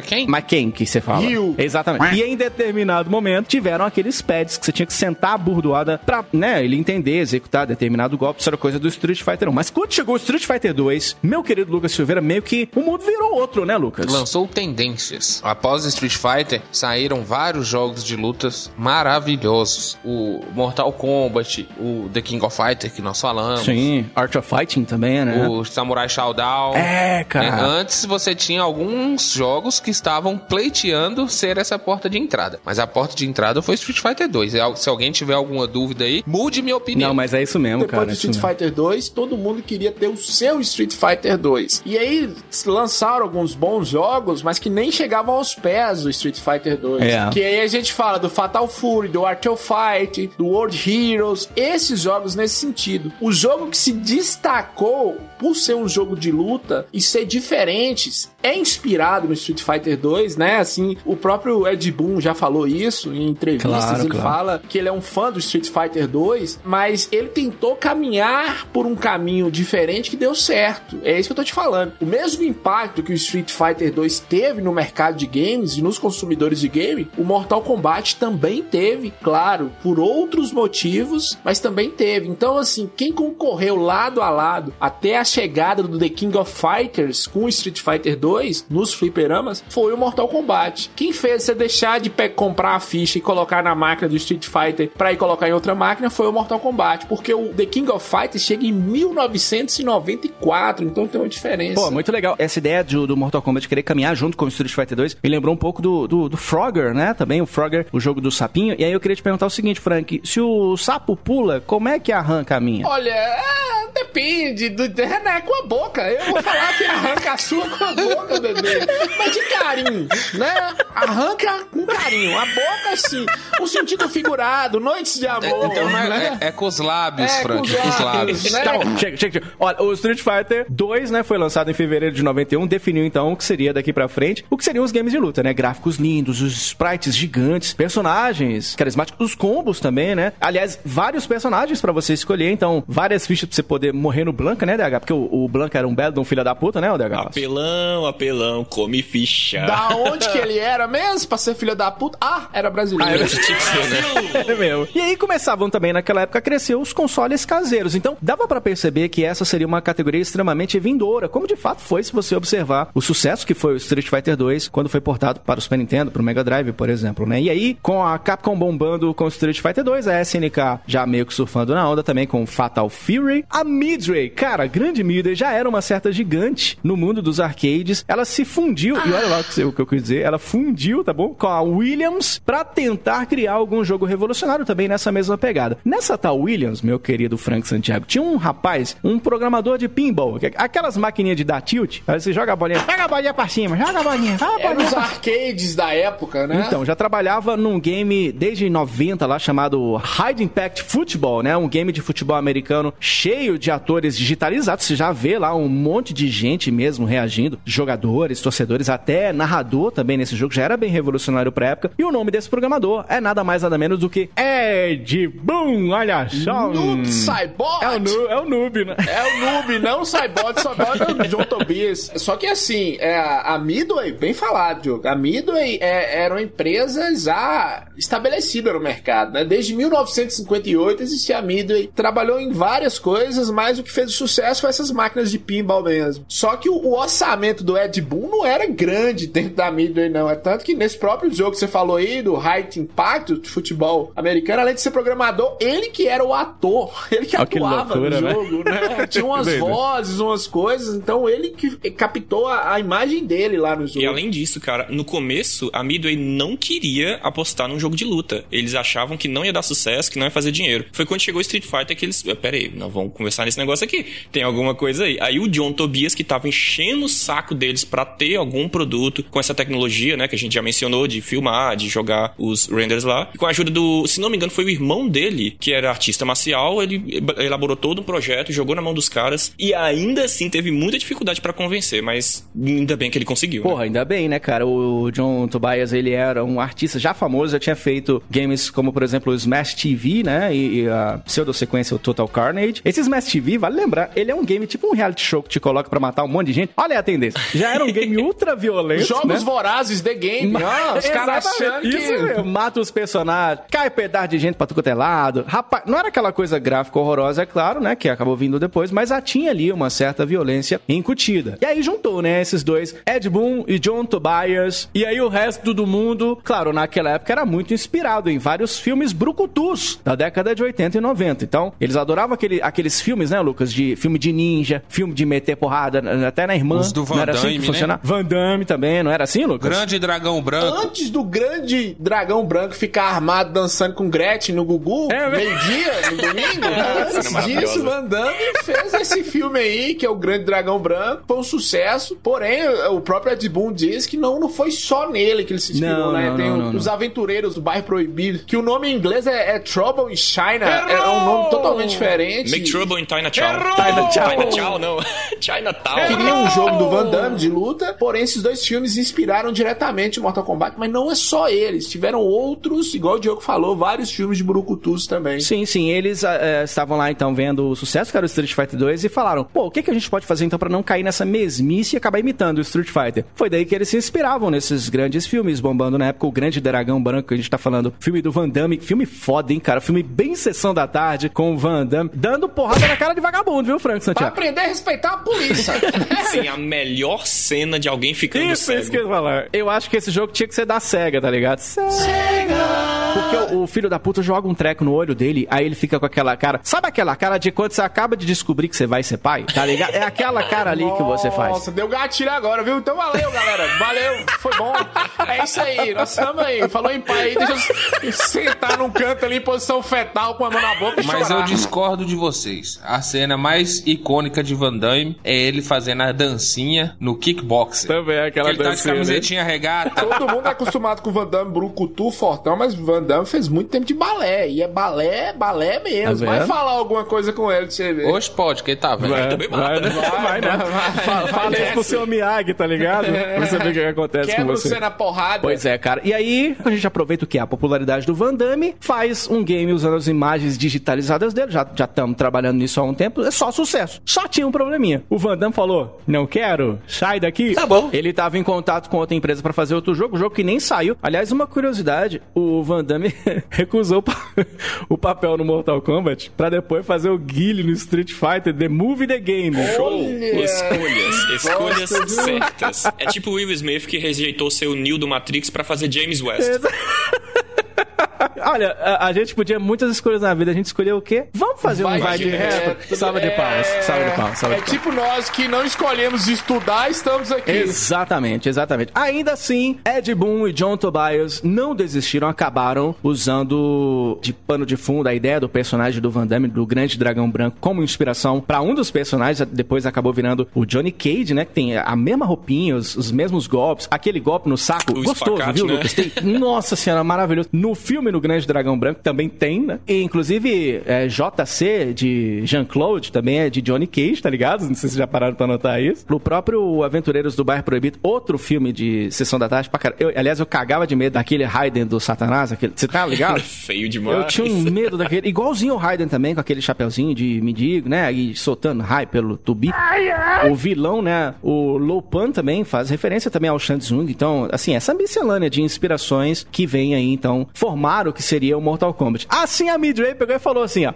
quem? Mas quem que você fala? Ryu. Exatamente. E em determinado momento tiveram aqueles pads que você tinha que sentar a burdoada pra, né, ele entender, executar determinado golpe, isso era coisa do Street Fighter 1. Mas quando chegou o Street Fighter 2, meu querido Lucas Silveira, meio que o mundo virou outro, né, Lucas? Lançou tendências. Após o Street Fighter, saíram vários jogos de lutas maravilhosos. O Mortal Kombat, o The King of Fighter, que nós falamos. Sim, Art of Fighting também, né? O Samurai Shodown. É, cara. Né? Antes você tinha alguns jogos que estavam pleiteando ser essa porta de entrada. Mas a porta de entrada foi Street Fighter 2. Se alguém tiver alguma dúvida aí, mude minha opinião. Não, mas é isso mesmo, cara. Depois do Street Fighter 2, todo mundo queria ter o seu Street Fighter 2. E aí, lançaram alguns bons jogos, mas que nem chegavam aos pés do Street Fighter 2. É. Que aí a gente fala do Fatal Fury, do Art of Fight, do World Heroes, esses jogos nesse sentido. O jogo que se destacou por ser um jogo de luta e ser diferente, é inspirado no Street Fighter 2, né? Assim, o próprio Ed Boon já falou isso em entrevistas, ele fala que ele é um fã do Street Fighter 2, mas ele tentou caminhar trilhar por um caminho diferente que deu certo. É isso que eu tô te falando. O mesmo impacto que o Street Fighter 2 teve no mercado de games e nos consumidores de game, o Mortal Kombat também teve, claro, por outros motivos, mas também teve. Então, assim, quem concorreu lado a lado até a chegada do The King of Fighters com o Street Fighter 2 nos fliperamas foi o Mortal Kombat. Quem fez você deixar de comprar a ficha e colocar na máquina do Street Fighter pra ir colocar em outra máquina foi o Mortal Kombat, porque o The King of Fighters chega em 1994, então tem uma diferença. Pô, muito legal. Essa ideia do Mortal Kombat de querer caminhar junto com o Street Fighter 2 me lembrou um pouco do Frogger, né? Também o Frogger, o jogo do sapinho. E aí eu queria te perguntar o seguinte, Frank, se o sapo pula, como é que arranca a minha? Olha, depende né, com a boca. Eu vou falar que arranca a sua com a boca, bebê. Mas de carinho, né? Arranca com carinho. A boca, sim. O sentido figurado, noites de amor. Então, né? É com os lábios, Frank. Com os lábios. Né? Tá bom, chega. Olha, o Street Fighter 2, né, foi lançado em fevereiro de 91, definiu então o que seria daqui pra frente, o que seriam os games de luta, né? Gráficos lindos, os sprites gigantes, personagens carismáticos, os combos também, né? Aliás, vários personagens pra você escolher, então, várias fichas pra você poder morrer no Blanca, né, DH? Porque o Blanca era um belo de um filho da puta, né, o DH? Apelão, come ficha. Da onde que ele era mesmo pra ser filho da puta? Ah, era brasileiro. Era tipo, né? Meu. E aí começavam também, naquela época, a crescer os consoles caseiros. Então, dava pra perceber que essa seria uma categoria extremamente vindoura, como de fato foi se você observar o sucesso que foi o Street Fighter 2 quando foi portado para o Super Nintendo, para o Mega Drive, por exemplo, né? E aí, com a Capcom bombando com o Street Fighter 2, a SNK já meio que surfando na onda também com Fatal Fury. A Midway, cara, a grande Midway já era uma certa gigante no mundo dos arcades. Ela se fundiu, e olha lá o que eu quis dizer, ela fundiu, tá bom? Com a Williams para tentar criar algum jogo revolucionário também nessa mesma pegada. Nessa tal Williams, meu querido Frank Santiago, tinha um rapaz, um programador de pinball, aquelas maquininhas de dar tilt, aí você joga a bolinha, pega a bolinha pra cima, joga a bolinha, vai a bolinha. Era os arcades da época, né? Então, já trabalhava num game desde 90 lá, chamado High Impact Football, né? Um game de futebol americano cheio de atores digitalizados, você já vê lá um monte de gente mesmo reagindo, jogadores, torcedores, até narrador também nesse jogo, já era bem revolucionário pra época, e o nome desse programador é nada mais nada menos do que Ed Boon, olha só. Noob Saibot. É o noob, né? É o noob, não o Saibot, só é o John Tobias. Só que assim, a Midway, bem falado, Diogo, a Midway era uma empresa já estabelecida no mercado, né? Desde 1958 existia a Midway, trabalhou em várias coisas, mas o que fez o sucesso foi essas máquinas de pinball mesmo. Só que o orçamento do Ed Boon não era grande dentro da Midway, não. É tanto que nesse próprio jogo que você falou aí, do High Impact, do futebol americano, além de ser programador, ele que era o ator, ele que atuava no jogo, né? Tinha umas vozes, umas coisas, então ele que captou a imagem dele lá no jogo. E além disso, cara, no começo, a Midway não queria apostar num jogo de luta. Eles achavam que não ia dar sucesso, que não ia fazer dinheiro. Foi quando chegou o Street Fighter que eles... Pera aí, não vamos conversar nesse negócio aqui. Tem alguma coisa aí. Aí o John Tobias, que tava enchendo o saco deles pra ter algum produto com essa tecnologia, né, que a gente já mencionou, de filmar, de jogar os renders lá. E com a ajuda do... Se não me engano, foi o irmão dele, que era artista marcial, ele elaborou todo um projeto, jogou na mão dos caras, e ainda assim teve muita dificuldade pra convencer, mas ainda bem que ele conseguiu. Porra, né? Ainda bem, né, cara? O John Tobias, ele era um artista já famoso, já tinha feito games como, por exemplo, o Smash TV, né, e a pseudo-sequência, o Total Carnage. Esse Smash TV, vale lembrar, ele é um game tipo um reality show que te coloca pra matar um monte de gente. Olha a tendência. Já era um game ultra violento, Jogos vorazes de game. Os caras achando que... Mata os personagens, cai pedaço de gente pra tudo lado. Rapaz, não era aquela coisa gráfica horrorosa, é claro, né, que acabou vindo depois, mas já tinha ali uma certa violência incutida. E aí juntou, né, esses dois, Ed Boon e John Tobias, e aí o resto do mundo, claro, naquela época era muito inspirado em vários filmes brucutus da década de 80 e 90. Então, eles adoravam aqueles filmes, né, Lucas, de filme de ninja, filme de meter porrada, até na irmã. Os do Van Damme, assim que funcionava, né? Van Damme também, não era assim, Lucas? Grande Dragão Branco. Antes do Grande Dragão Branco ficar armado dançando com Gretchen no Gugu, meio-dia, no domingo, antes disso, Van Damme fez esse filme aí, que é o Grande Dragão Branco, foi um sucesso, porém, o próprio Ed Boon diz que não foi só nele que ele se inspirou, não, né? Não, tem os aventureiros do bairro proibido, que o nome em inglês é Trouble in China, é um nome totalmente diferente. Make Trouble in China Town. China Town, não. China Town. Queria um jogo do Van Damme, de luta, porém esses dois filmes inspiraram diretamente o Mortal Kombat, mas não é só eles, tiveram outros, igual o Diogo falou, vários filmes de burucutus também. Sim, sim, eles estavam lá então vendo o sucesso que era o Street Fighter 2 e falaram, pô, o que, que a gente pode fazer então pra não cair nessa mesmice e acabar imitando o Street Fighter? Foi daí que eles se inspiravam nesses grandes filmes, bombando na época o Grande Dragão Branco, que a gente tá falando, filme do Van Damme, filme foda, hein, cara, filme bem Sessão da Tarde com o Van Damme, dando porrada na cara de vagabundo, viu, Franco Santiago? Pra aprender a respeitar a polícia. Sim, a melhor cena de alguém ficando cego. Isso que eu ia falar. Eu acho que esse jogo tinha que ser da SEGA, tá ligado? SEGA! Porque o filho da puta joga um treco no olho dele, aí ele fica com aquela cara, sabe aquela cara de quando você acaba de descobrir que você vai ser pai? Tá ligado? É aquela cara ali que você faz. Nossa, deu gatilho agora, viu? Então valeu, galera. Valeu, foi bom. É isso aí, nós estamos aí. Falou em pai, deixa eu sentar num canto ali em posição fetal com a mão na boca e chorar. Mas eu discordo de vocês. A cena mais icônica de Van Damme é ele fazendo a dancinha no kickboxer. Também, aquela ele dancinha. Ele tá de camisetinha regata. Todo mundo é acostumado com o Van Damme, brucutu, fortão, mas Van Damme fez muito tempo de balé. E é balé, balé mesmo. Tá, vai falar alguma coisa com ele, você vê. Hoje pode, que ele tá velho. Vai, né? Fala isso pro seu Miyagi, tá ligado? Pra você ver o que acontece com você. Quebra o na porrada. Pois é, cara. E aí, a gente aproveita o que? A popularidade do Van Damme, faz um game usando as imagens digitalizadas dele. Já estamos trabalhando nisso há um tempo. É só sucesso. Só tinha um probleminha. O Van Damme falou, não quero, sai daqui. Tá bom. Ele tava em contato com outra empresa pra fazer outro jogo que nem saiu. Aliás, uma curiosidade, o Van Damme recusou o papel no Mortal Kombat pra depois fazer o Guile no Street Fighter, The Movie, The Game. Show! Olha. Escolhas certas. É tipo o Will Smith que rejeitou ser o Neo do Matrix pra fazer James West. Olha, a gente podia muitas escolhas na vida. A gente escolheu o quê? Vamos fazer um vai de reto. Salva de palmas. Salva de palmas. É tipo nós que não escolhemos estudar, estamos aqui. Exatamente, exatamente. Ainda assim, Ed Boon e John Tobias não desistiram, acabaram usando de pano de fundo a ideia do personagem do Van Damme, do Grande Dragão Branco, como inspiração para um dos personagens. Depois acabou virando o Johnny Cage, né? Que tem a mesma roupinha, os mesmos golpes. Aquele golpe no saco. O gostoso, espacate, viu, né? Lucas? Tem, nossa senhora, maravilhoso. No filme no Grande Dragão Branco também tem, né? E, inclusive, JC de Jean-Claude também é de Johnny Cage, tá ligado? Não sei se já pararam pra anotar isso. No próprio Aventureiros do Bairro Proibido, outro filme de Sessão da Tarde pra caralho. Aliás, eu cagava de medo daquele Raiden do Satanás. Aquele... Você tá ligado? Feio demais. Eu tinha um medo daquele. Igualzinho o Raiden também, com aquele chapeuzinho de mendigo, né? E soltando raio pelo tubi. O vilão, né? O Lopan também faz referência também ao Shang Tsung. Então, assim, essa miscelânea de inspirações que vem aí, então, formaram o que seria o Mortal Kombat. Assim a Midway pegou e falou assim, ó,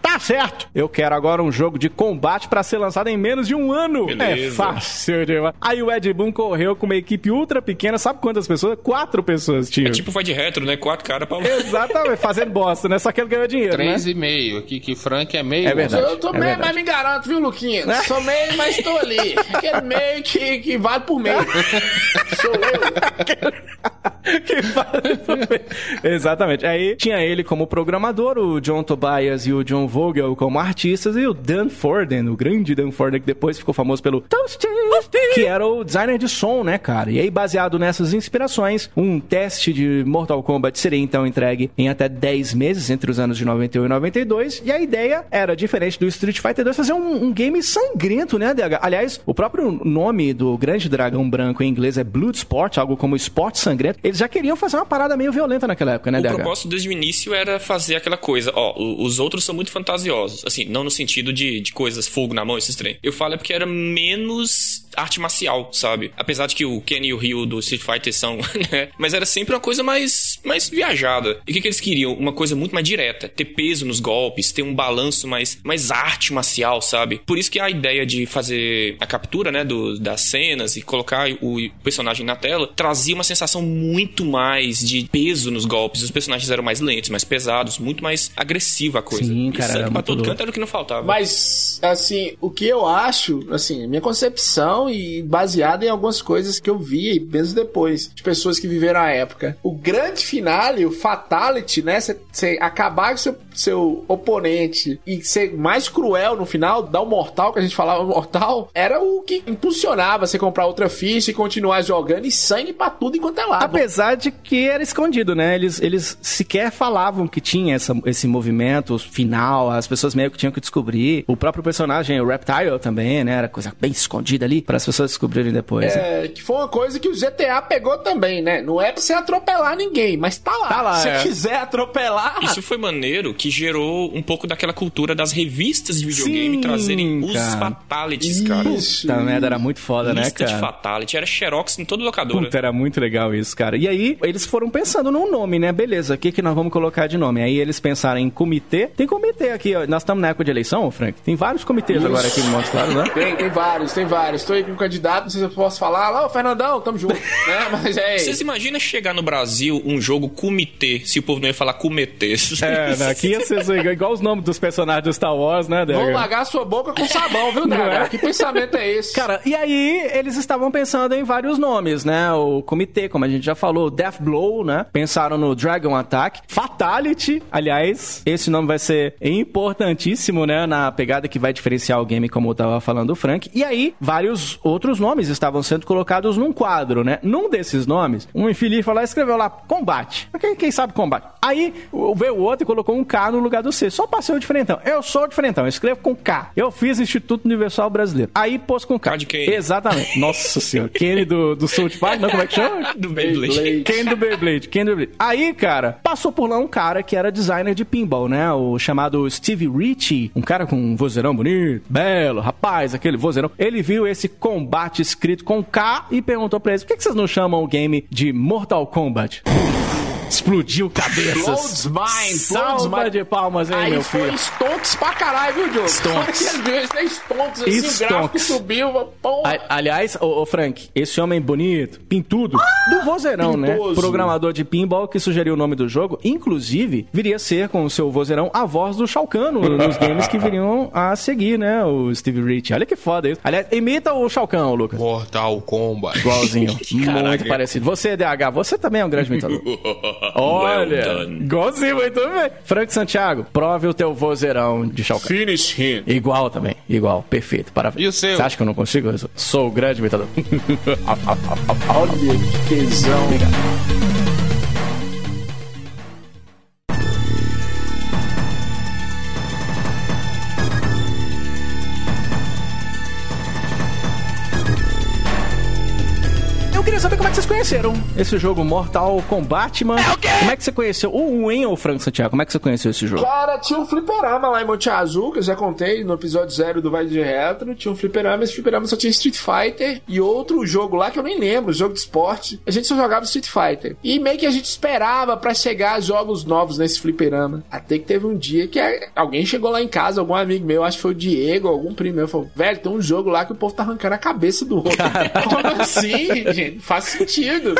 tá certo, eu quero agora um jogo de combate pra ser lançado em menos de um ano. Beleza. É fácil demais. Aí o Ed Boon correu com uma equipe ultra pequena, sabe quantas pessoas? 4 pessoas tinha. É tipo vai de retro, né? 4 caras pra... Exatamente, fazendo bosta, né? Só que ele ganhou dinheiro, 3,5, aqui que Frank é meio... É verdade. Eu tô meio, mas me garanto, viu, Luquinha? Né? Sou meio, mas tô ali. Aquele meio que vale por meio. Sou eu. Que vale por meio. Exatamente. Aí tinha ele como programador, o John Tobias e o John Vogel como artistas e o Dan Forden, o grande Dan Forden, que depois ficou famoso pelo Toasty, que era o designer de som, né, cara? E aí, baseado nessas inspirações, um teste de Mortal Kombat seria então entregue em até 10 meses, entre os anos de 91 e 92, e a ideia era, diferente do Street Fighter 2, fazer um game sangrento, né, DH? Aliás, o próprio nome do Grande Dragão Branco em inglês é Bloodsport, algo como esporte sangrento. Eles já queriam fazer uma parada meio violenta naquela época, né, DH? O propósito desde o início era fazer aquela coisa, ó, os outros são muito fantasiosos, assim, não no sentido de coisas, fogo na mão, esses trem. Eu falo é porque era menos arte marcial, sabe? Apesar de que o Ken e o Ryu do Street Fighter são, né? Mas era sempre uma coisa mais viajada. E o que eles queriam? Uma coisa muito mais direta, ter peso nos golpes, ter um balanço mais arte marcial, sabe? Por isso que a ideia de fazer a captura, né, das cenas e colocar o personagem na tela, trazia uma sensação muito mais de peso nos golpes. Os personagens eram mais lentos, mais pesados, muito mais agressiva a coisa. Sim, cara. Sangue pra todo canto era o que não faltava. Mas, assim, o que eu acho, assim, minha concepção e baseada em algumas coisas que eu vi e penso depois, de pessoas que viveram a época. O grande finale, o fatality, né? Você acabar com seu oponente e ser mais cruel no final, dar o mortal, que a gente falava mortal, era o que impulsionava você comprar outra ficha e continuar jogando, e sangue pra tudo enquanto é lado. Apesar de que era escondido, né? Eles sequer falavam que tinha esse movimento final, as pessoas meio que tinham que descobrir. O próprio personagem, o Reptile também, né? Era coisa bem escondida ali, para as pessoas descobrirem depois. É, né? Que foi uma coisa que o GTA pegou também, né? Não é pra você atropelar ninguém, mas tá lá. Se quiser atropelar... Isso foi maneiro, que gerou um pouco daquela cultura das revistas de videogame. Sim, trazerem os fatalities, cara. Puta merda, era muito foda, né, cara? Lista de fatality, era xerox em todo locador. Puta, era muito legal isso, cara. E aí, eles foram pensando num nome, né? Beleza, o que nós vamos colocar de nome? Aí eles pensaram em comitê. Tem comitê aqui, ó. Nós estamos na época de eleição, Frank? Tem vários comitês agora aqui no Montes Claros, né? Tem vários. Tô aí com um candidato, não sei se eu posso falar. Lá, ô, Fernandão, tamo junto. Né? Mas é isso. Vocês imaginam chegar no Brasil um jogo comitê, se o povo não ia falar cometê? É, né? Aqui ia ser igual os nomes dos personagens do Star Wars, né, Dega? Vão lagar sua boca com sabão, viu, Dega? É? Que pensamento é esse? Cara, e aí eles estavam pensando em vários nomes, né? O comitê, como a gente já falou, o Death Blow, né? Pensaram no Dragon Attack, Fatality, aliás, esse nome vai ser importantíssimo, né? Na pegada que vai diferenciar o game, como eu tava falando, o Frank. E aí, vários outros nomes estavam sendo colocados num quadro, né? Num desses nomes, um infeliz falou, escreveu lá, combate. Quem sabe combate? Aí, veio o outro e colocou um K no lugar do C. Só passei o diferentão. Eu sou o diferentão, eu escrevo com K. Eu fiz Instituto Universal Brasileiro. Aí, pôs com K. Exatamente. Nossa senhora. Kenny do South Park, não, como é que chama? Do Beyblade. Kenny do Beyblade. Aí, cara, passou por lá um cara que era designer de pinball, né? O chamado Steve Ritchie. Um cara com um vozeirão bonito, belo, rapaz, aquele vozeirão. Ele viu esse combate escrito com K e perguntou pra eles, por que vocês não chamam o game de Mortal Kombat? Explodiu cabeças. Salva de palmas, hein, aí, meu filho. Aí foi stonks pra caralho, viu, Diogo? Stonks. Às vezes tem stonks, assim, stonks. O gráfico subiu, porra. Aliás, ô Frank, esse homem bonito, pintudo, do vozeirão, pintoso, né? Programador de pinball que sugeriu o nome do jogo, inclusive, viria a ser, com o seu vozeirão, a voz do Shao Kahn nos games que viriam a seguir, né? O Steve Ritchie. Olha que foda isso. Aliás, imita o Shao Kahn, Lucas. Mortal Kombat. Igualzinho. Muito parecido. Você, DH, você também é um grande imitador. Olha, well igualzinho, muito bem. Frank Santiago, prove o teu vozeirão de Shao Kahn. Finish him. Igual também, perfeito, parabéns. Você acha que eu não consigo? Eu sou o grande imitador. Olha que tesão. Obrigado. Saber como é que vocês conheceram esse jogo Mortal Kombat, mano. É o quê? Como é que você conheceu? Hein, ô Frank Santiago, como é que você conheceu esse jogo? Cara, tinha um fliperama lá em Monte Azul, que eu já contei no episódio 0 do Vale de Retro. Tinha um fliperama, esse fliperama só tinha Street Fighter e outro jogo lá que eu nem lembro, jogo de esporte. A gente só jogava Street Fighter. E meio que a gente esperava pra chegar jogos novos nesse fliperama. Até que teve um dia que alguém chegou lá em casa, algum amigo meu, acho que foi o Diego, algum primo meu, falou, velho, tem um jogo lá que o povo tá arrancando a cabeça do outro. Como assim, gente? Faz sentido.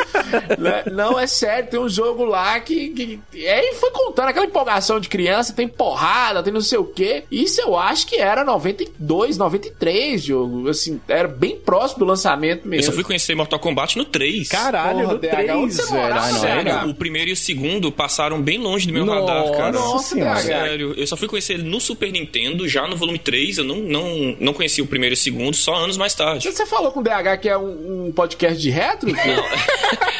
Não, é sério, tem um jogo lá que... Aí foi contando aquela empolgação de criança, tem porrada, tem não sei o quê. Isso eu acho que era 92, 93, jogo. Assim, era bem próximo do lançamento mesmo. Eu só fui conhecer Mortal Kombat no 3. Caralho, porra, no 3. DH, morava, sério, o primeiro e o segundo passaram bem longe do meu radar, cara. Nossa, DH. Sério, eu só fui conhecer ele no Super Nintendo, já no volume 3. Eu não conheci o primeiro e o segundo, só anos mais tarde. Você falou com o DH que é um podcast de retro?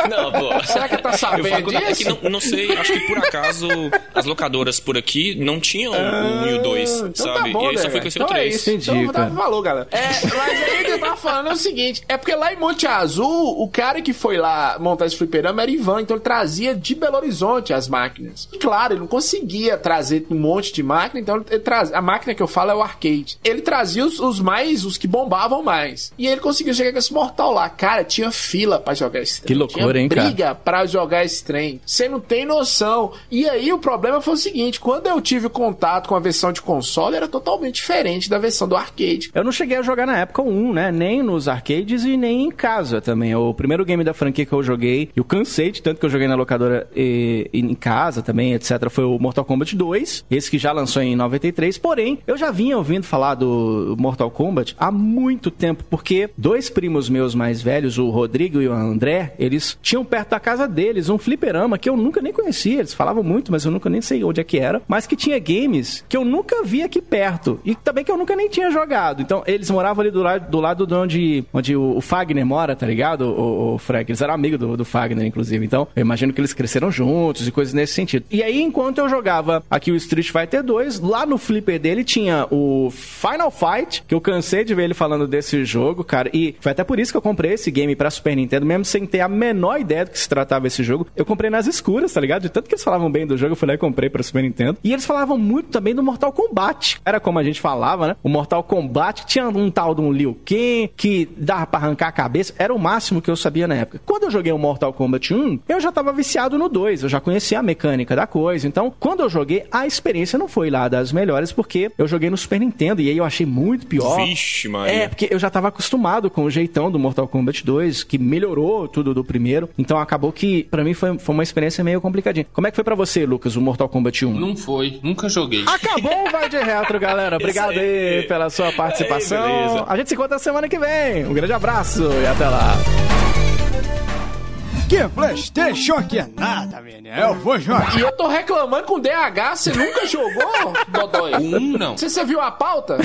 Não, pô. Será que tá sabendo disso? Não sei, acho que por acaso as locadoras por aqui não tinham o 1 e o 2, então sabe? Tá bom, e aí só foi conhecer o 3. É isso, entendi, então, cara. Falou, galera. Mas aí o que eu tava falando é o seguinte, é porque lá em Monte Azul, o cara que foi lá montar esse fliperama era Ivan, então ele trazia de Belo Horizonte as máquinas. E claro, ele não conseguia trazer um monte de máquina, então ele trazia, a máquina que eu falo é o arcade. Ele trazia os que bombavam mais. E ele conseguiu chegar com esse mortal lá. Cara, tinha fila pra jogar esse trem. Que loucura, hein, cara? Briga pra jogar esse trem. Você não tem noção. E aí o problema foi o seguinte, quando eu tive contato com a versão de console, era totalmente diferente da versão do arcade. Eu não cheguei a jogar na época 1, né? Nem nos arcades e nem em casa também. O primeiro game da franquia que eu joguei, eu cansei de tanto que eu joguei na locadora e em casa também, etc. Foi o Mortal Kombat 2, esse que já lançou em 93. Porém, eu já vinha ouvindo falar do Mortal Kombat há muito tempo, porque dois primos meus mais velhos, o Rodrigo Rodrigo e o André, eles tinham perto da casa deles um fliperama que eu nunca nem conhecia. Eles falavam muito, mas eu nunca nem sei onde é que era. Mas que tinha games que eu nunca vi aqui perto. E também que eu nunca nem tinha jogado. Então, eles moravam ali do lado de onde o Fagner mora, tá ligado? O Frank. Eles eram amigos do Fagner, inclusive. Então, eu imagino que eles cresceram juntos e coisas nesse sentido. E aí, enquanto eu jogava aqui o Street Fighter 2, lá no flipper dele tinha o Final Fight, que eu cansei de ver ele falando desse jogo, cara. E foi até por isso que eu comprei esse game pra Super Nintendo, mesmo sem ter a menor ideia do que se tratava esse jogo. Eu comprei nas escuras, tá ligado? De tanto que eles falavam bem do jogo, eu fui lá e comprei pra Super Nintendo. E eles falavam muito também do Mortal Kombat. Era como a gente falava, né? O Mortal Kombat tinha um tal de um Liu Kang, que dava pra arrancar a cabeça. Era o máximo que eu sabia na época. Quando eu joguei o Mortal Kombat 1, eu já tava viciado no 2. Eu já conhecia a mecânica da coisa. Então, quando eu joguei, a experiência não foi lá das melhores, porque eu joguei no Super Nintendo. E aí eu achei muito pior. Vixe, Maria. É, porque eu já tava acostumado com o jeitão do Mortal Kombat 2, que melhorou tudo do primeiro. Então, acabou que, pra mim, foi uma experiência meio complicadinha. Como é que foi pra você, Lucas, o Mortal Kombat 1? Não foi. Nunca joguei. Acabou o Vai de Retro, galera. Obrigado aí pela sua participação. Aí, a gente se encontra semana que vem. Um grande abraço e até lá. Que PlayStation que é nada, menino. Eu vou jogar. E eu tô reclamando com o DH. Você nunca jogou, Dodói? Não. Você viu a pauta?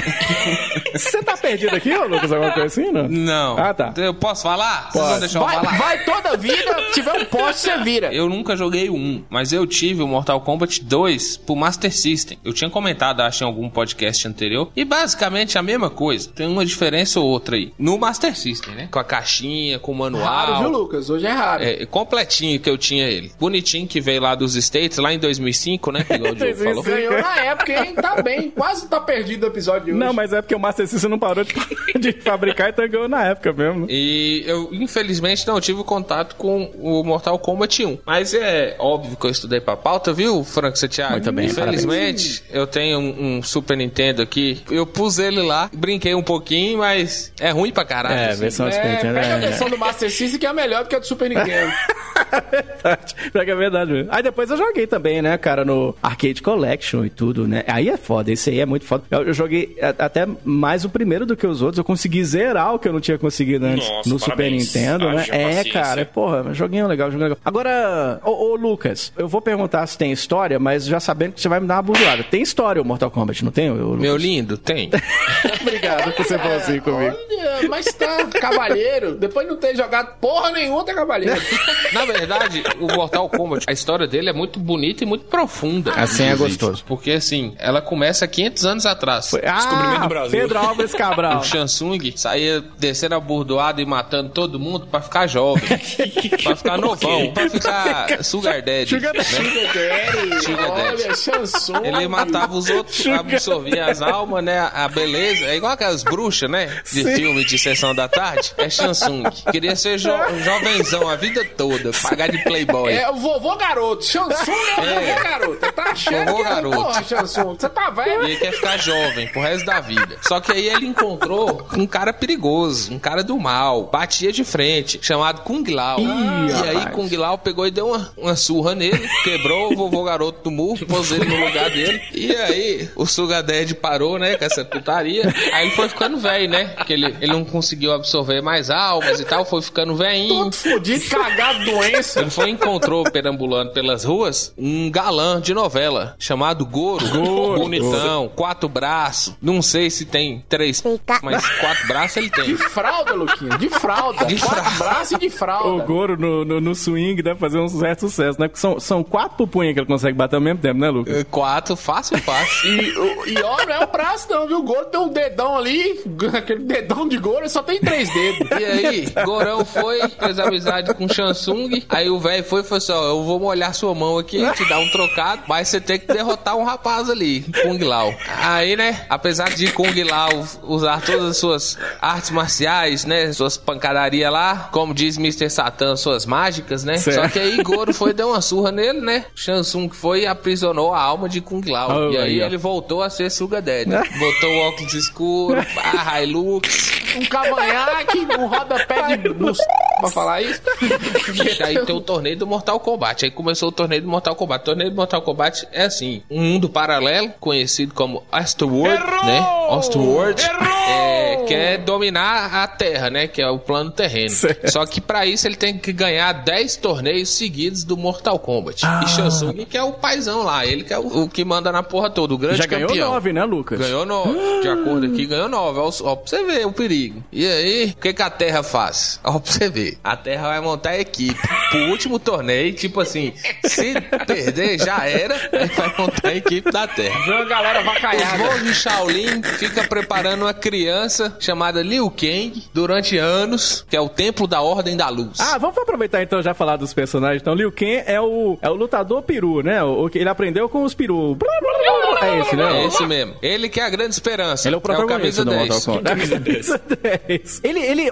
Você tá perdido aqui, ô Lucas? Alguma coisa assim, não? Não. Ah, tá. Eu posso falar? Pode. Não deixam falar. Vai toda vida. Se tiver um poste, você vira. Eu nunca joguei um, mas eu tive o Mortal Kombat 2 pro Master System. Eu tinha comentado, acho, em algum podcast anterior. E basicamente a mesma coisa. Tem uma diferença ou outra aí. No Master System, né? Com a caixinha, com o manual. Raro, viu, Lucas? Hoje é raro. É, completinho que eu tinha ele. Bonitinho, que veio lá dos States, lá em 2005, né? Que o Diogo falou. Ganhou na época, hein? Tá bem. Quase tá perdido o episódio de hoje. Não, mas é porque o Master System não parou de fabricar, então ganhou na época mesmo. E eu, infelizmente, não tive contato com o Mortal Kombat 1. Mas é óbvio que eu estudei pra pauta, viu, Franco Santiago? Muito bem, infelizmente, parabéns. Eu tenho um Super Nintendo aqui. Eu pus ele lá, brinquei um pouquinho, mas é ruim pra caralho. É, assim. Versão Super Nintendo. Pega a versão do Master System, que é a melhor do que a do Super Nintendo. É verdade mesmo. Aí depois eu joguei também, né, cara, no Arcade Collection e tudo, né? Aí é foda, esse aí é muito foda. Eu joguei até mais o primeiro do que os outros. Eu consegui zerar o que eu não tinha conseguido antes. Nossa, no parabéns. Super Nintendo, né? É, cara, porra, joguinho legal, joguinho legal. Agora, ô Lucas, eu vou perguntar se tem história, mas já sabendo que você vai me dar uma burlada. Tem história o Mortal Kombat, não tem, Lucas? Meu lindo, tem. Obrigado por ser bonzinho comigo. Olha, mas tá, cavalheiro. Depois não ter jogado porra nenhuma, tá cavalheiro. Na verdade, o Mortal Kombat, a história dele é muito bonita e muito profunda. Assim é gostoso. Porque, assim, ela começa 500 anos atrás. Descobrimento do Brasil. Pedro Álvares Cabral. O Shang Tsung saía descendo a bordoada e matando todo mundo pra ficar jovem. Pra ficar novão. Pra ficar sugar daddy. Sugar daddy. Olha, Shang Tsung. Ele matava os outros, absorvia as almas, né? A beleza. É igual aquelas bruxas, né? De filme de sessão da tarde. É Shang Tsung. Queria ser jovenzão, a vida toda, pagar de playboy. É, o vovô garoto. Shang Tsung é o vovô garoto. Você tá achando vovô que garoto. Porra, Shang Tsung, você tá velho. E ele quer ficar jovem pro resto da vida. Só que aí ele encontrou um cara perigoso, um cara do mal, batia de frente, chamado Kung Lao. E aí Kung Lao pegou e deu uma surra nele, quebrou o vovô garoto do murro, pôs ele no lugar dele. E aí o Sugar Daddy parou, né, com essa putaria. Aí ele foi ficando velho, né, porque ele não conseguiu absorver mais almas e tal, foi ficando velhinho. Todo fodido, cagado, doença. Ele foi e encontrou, perambulando pelas ruas, um galã de novela chamado Goro. Bonitão, 4 braços. Não sei se tem 3, mas 4 braços ele tem. De fralda, Luquinha, de fralda. De 4 braços e de fralda. O Goro no swing deve fazer um certo sucesso, né? Porque são 4 pupunhas que ele consegue bater ao mesmo tempo, né, Lucas? 4, fácil. E ó, não é um braço não, viu? O Goro tem um dedão ali, aquele dedão de Goro, só tem 3 dedos. E aí, Gorão foi, fez amizade com Shang Tsung, aí o velho foi e falou assim, ó, eu vou molhar sua mão aqui, te dar um trocado, mas você tem que derrotar um rapaz ali, Kung Lao. Aí, né, apesar de Kung Lao usar todas as suas artes marciais, né, suas pancadarias lá, como diz Mr. Satan, suas mágicas, né, certo. Só que aí Goro foi e deu uma surra nele, né, Shang Tsung foi e aprisionou a alma de Kung Lao, e aí ele voltou a ser Sugar Daddy, botou o óculos escuro, a Hilux, um cavanhaque, um rodapé de... pra falar isso. E aí tem o torneio do Mortal Kombat. Aí começou o torneio do Mortal Kombat. O torneio do Mortal Kombat é assim, um mundo paralelo, conhecido como Astroworld, né? Astroworld, quer dominar a Terra, né? Que é o plano terreno. Certo. Só que pra isso ele tem que ganhar 10 torneios seguidos do Mortal Kombat. E Shang Tsung, que é o paizão lá, ele que é o que manda na porra toda, o grande campeão. Já ganhou 9, né, Lucas? Ganhou 9. De acordo aqui, ganhou 9. Ó, pra você ver o perigo. E aí, o que que a Terra faz? Ó, pra você ver. A Terra vai montar a equipe pro último torneio, tipo assim, se perder, já era, aí vai montar a equipe da Terra. Joga a galera vacaiada. Os bons de Shaolin fica preparando uma criança chamada Liu Kang durante anos, que é o Templo da Ordem da Luz. Ah, vamos aproveitar então já falar dos personagens. Então, Liu Kang é o lutador peru, né? Ele aprendeu com os peru. É esse, né? É esse mesmo. Ele que é a grande esperança. Ele é o protagonista do Mortal Kombat. Ele,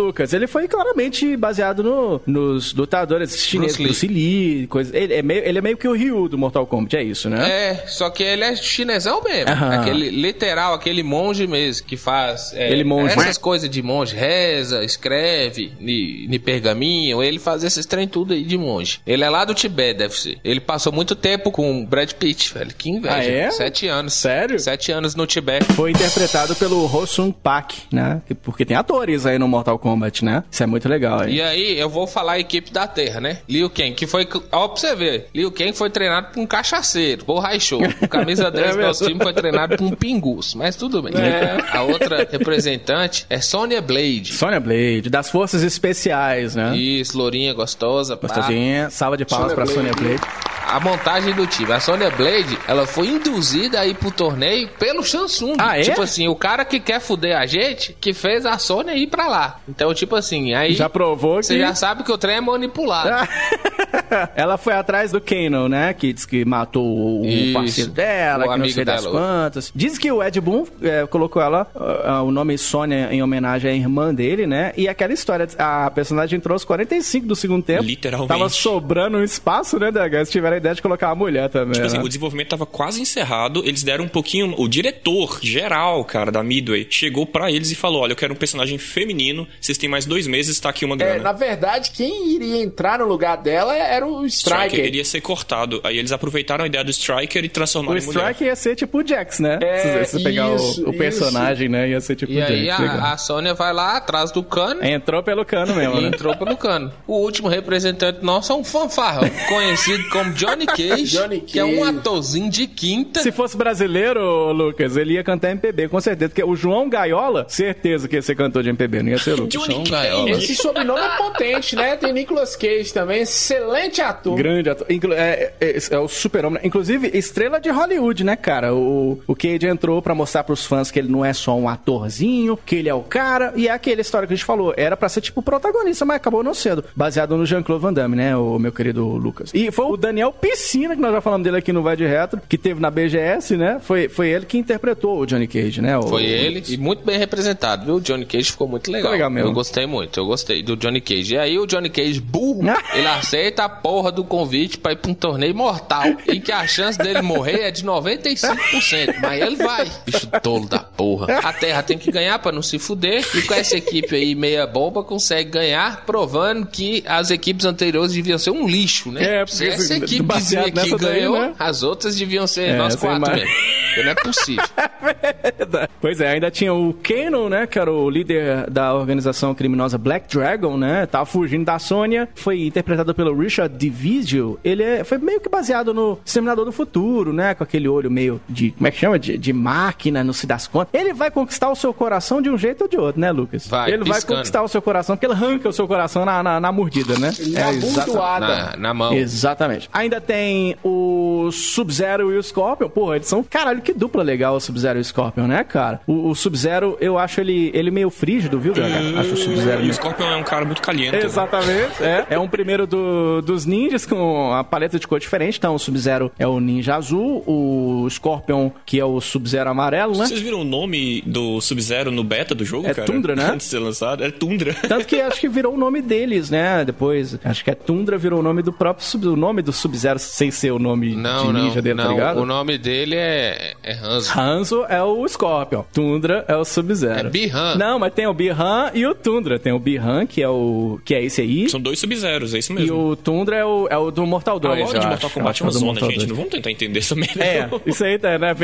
Lucas, ele foi claramente baseado nos lutadores chineses, Bruce Lee, coisa. Ele é meio que o Ryu do Mortal Kombat, é isso, né? É, só que ele é chinesão mesmo. Aquele, literal, aquele monge mesmo, que faz essas coisas de monge, reza, escreve, em pergaminho, ele faz esses trem tudo aí de monge. Ele é lá do Tibete, deve ser. Ele passou muito tempo com o Brad Pitt, velho, que inveja. Ah, é? 7 anos. Sério? 7 anos no Tibete. Foi interpretado pelo Ho Sung Pak, né? Porque tem atores aí no Mortal Kombat, né? Isso é muito legal. Aí. E aí, eu vou falar a equipe da Terra, né? Liu Kang, que foi... Ó, pra você ver. Liu Kang foi treinado por um cachaceiro, por Raisho. O camisa 10 do nosso time foi treinado por um pinguço, mas tudo bem. É. A outra representante é Sonya Blade. Sonya Blade, das forças especiais, né? Isso, lourinha gostosa. Gostosinha. Pá. Salva de palmas pra Sonya Blade. A montagem do time. A Sonya Blade, ela foi induzida a ir pro torneio pelo Shang Tsung. Ah, é? Tipo assim, o cara que quer fuder a gente, que fez a Sonya ir pra lá. Então, tipo assim, aí... Já provou que... Você já sabe que o trem é manipulado. Ela foi atrás do Kano, né? Que diz que matou o parceiro dela, que não sei das quantas. Diz que o Ed Boon colocou ela, o nome Sonya em homenagem à irmã dele, né? E aquela história, a personagem entrou aos 45 do segundo tempo. Literalmente. Tava sobrando um espaço, né, DH? Se tiveram a ideia de colocar a mulher também. Tipo assim, né? O desenvolvimento tava quase encerrado, eles deram um pouquinho... O diretor geral, cara, da Midway, chegou pra eles e falou, olha, eu quero um personagem feminino, vocês têm mais 2 meses, tá aqui uma grana. Na verdade, quem iria entrar no lugar dela era o Striker. Iria ser cortado. Aí eles aproveitaram a ideia do Striker e transformaram em mulher. O Striker ia ser tipo o Jax, né? Se você pegar o personagem, né? Ia ser tipo o Jax. E aí a Sonya vai lá atrás do Kano. Entrou pelo Kano mesmo, né? Entrou pelo Kano. O último representante nosso é um fanfarrão, conhecido como Johnny Cage, que é um atorzinho de quinta. Se fosse brasileiro, Lucas, ele ia cantar MPB, com certeza. Porque o João Gaiola, certeza que ia ser cantor de MPB, não ia ser Lucas. João Gaiola. Esse sobrenome é potente, né? Tem Nicolas Cage também, excelente ator. Grande ator. É o super-homem. Inclusive, estrela de Hollywood, né, cara? O Cage entrou pra mostrar pros fãs que ele não é só um atorzinho, que ele é o cara, e é aquela história que a gente falou. Era pra ser, tipo, protagonista, mas acabou não sendo. Baseado no Jean-Claude Van Damme, né, o meu querido Lucas. E foi o Daniel Piscina, que nós já falamos dele aqui no Vai de Retro, que teve na BGS, né? Foi ele que interpretou o Johnny Cage, né? Foi ele, e muito bem representado, viu? O Johnny Cage ficou muito legal. Ficou legal mesmo. Eu gostei do Johnny Cage. E aí o Johnny Cage burro, ele aceita a porra do convite pra ir pra um torneio mortal, em que a chance dele morrer é de 95%, mas ele vai. Bicho tolo da porra. A Terra tem que ganhar pra não se fuder, e com essa equipe aí meia bomba consegue ganhar, provando que as equipes anteriores deviam ser um lixo, né? Se essa equipezinha aqui ganhou, daí, né? As outras deviam ser nós 4 mesmo. Não é possível. Pois é, ainda tinha o Kano, né? Que era o líder da organização criminosa Black Dragon, né? Tava fugindo da Sonya. Foi interpretado pelo Richard DeVisio. Ele foi meio que baseado no Exterminador do Futuro, né? Com aquele olho meio de... Como é que chama? De máquina, não se dá conta. Ele vai conquistar o seu coração de um jeito ou de outro, né, Lucas? Vai conquistar o seu coração, porque ele arranca o seu coração na mordida, né? Na mão. Exatamente. Ainda tem o Sub-Zero e o Scorpion. Porra, eles são... Caralho, que dupla legal o Sub-Zero e o Scorpion, né, cara? O Sub-Zero, eu acho ele meio frígido, viu, cara? Acho o Sub-Zero... E o Scorpion é um cara muito caliente. Exatamente, né? É um primeiro dos ninjas com a paleta de cor diferente. Então, o Sub-Zero é o ninja azul, o Scorpion, que é o Sub-Zero amarelo, né? Vocês viram o nome do Sub-Zero no beta do jogo, cara? É Tundra, né? Antes de ser lançado, é Tundra. Tanto que acho que virou o nome deles, né? Depois, acho que é Tundra, virou o nome do próprio... O nome do Sub-Zero sem ser o nome de ninja dele, tá ligado? O nome dele é... é Hanzo. Hanzo é o Scorpion. Tundra é o Sub-Zero. É Bi-Han. Não, mas tem o Bi-Han e o Tundra. Tem o Bi-Han, que é esse aí. São dois Sub-Zeros, é isso mesmo. E o Tundra é o do Mortal 2. A hora de Mortal Kombat é uma zona, gente. 2. Não vamos tentar entender isso mesmo. É, isso aí tá, né? É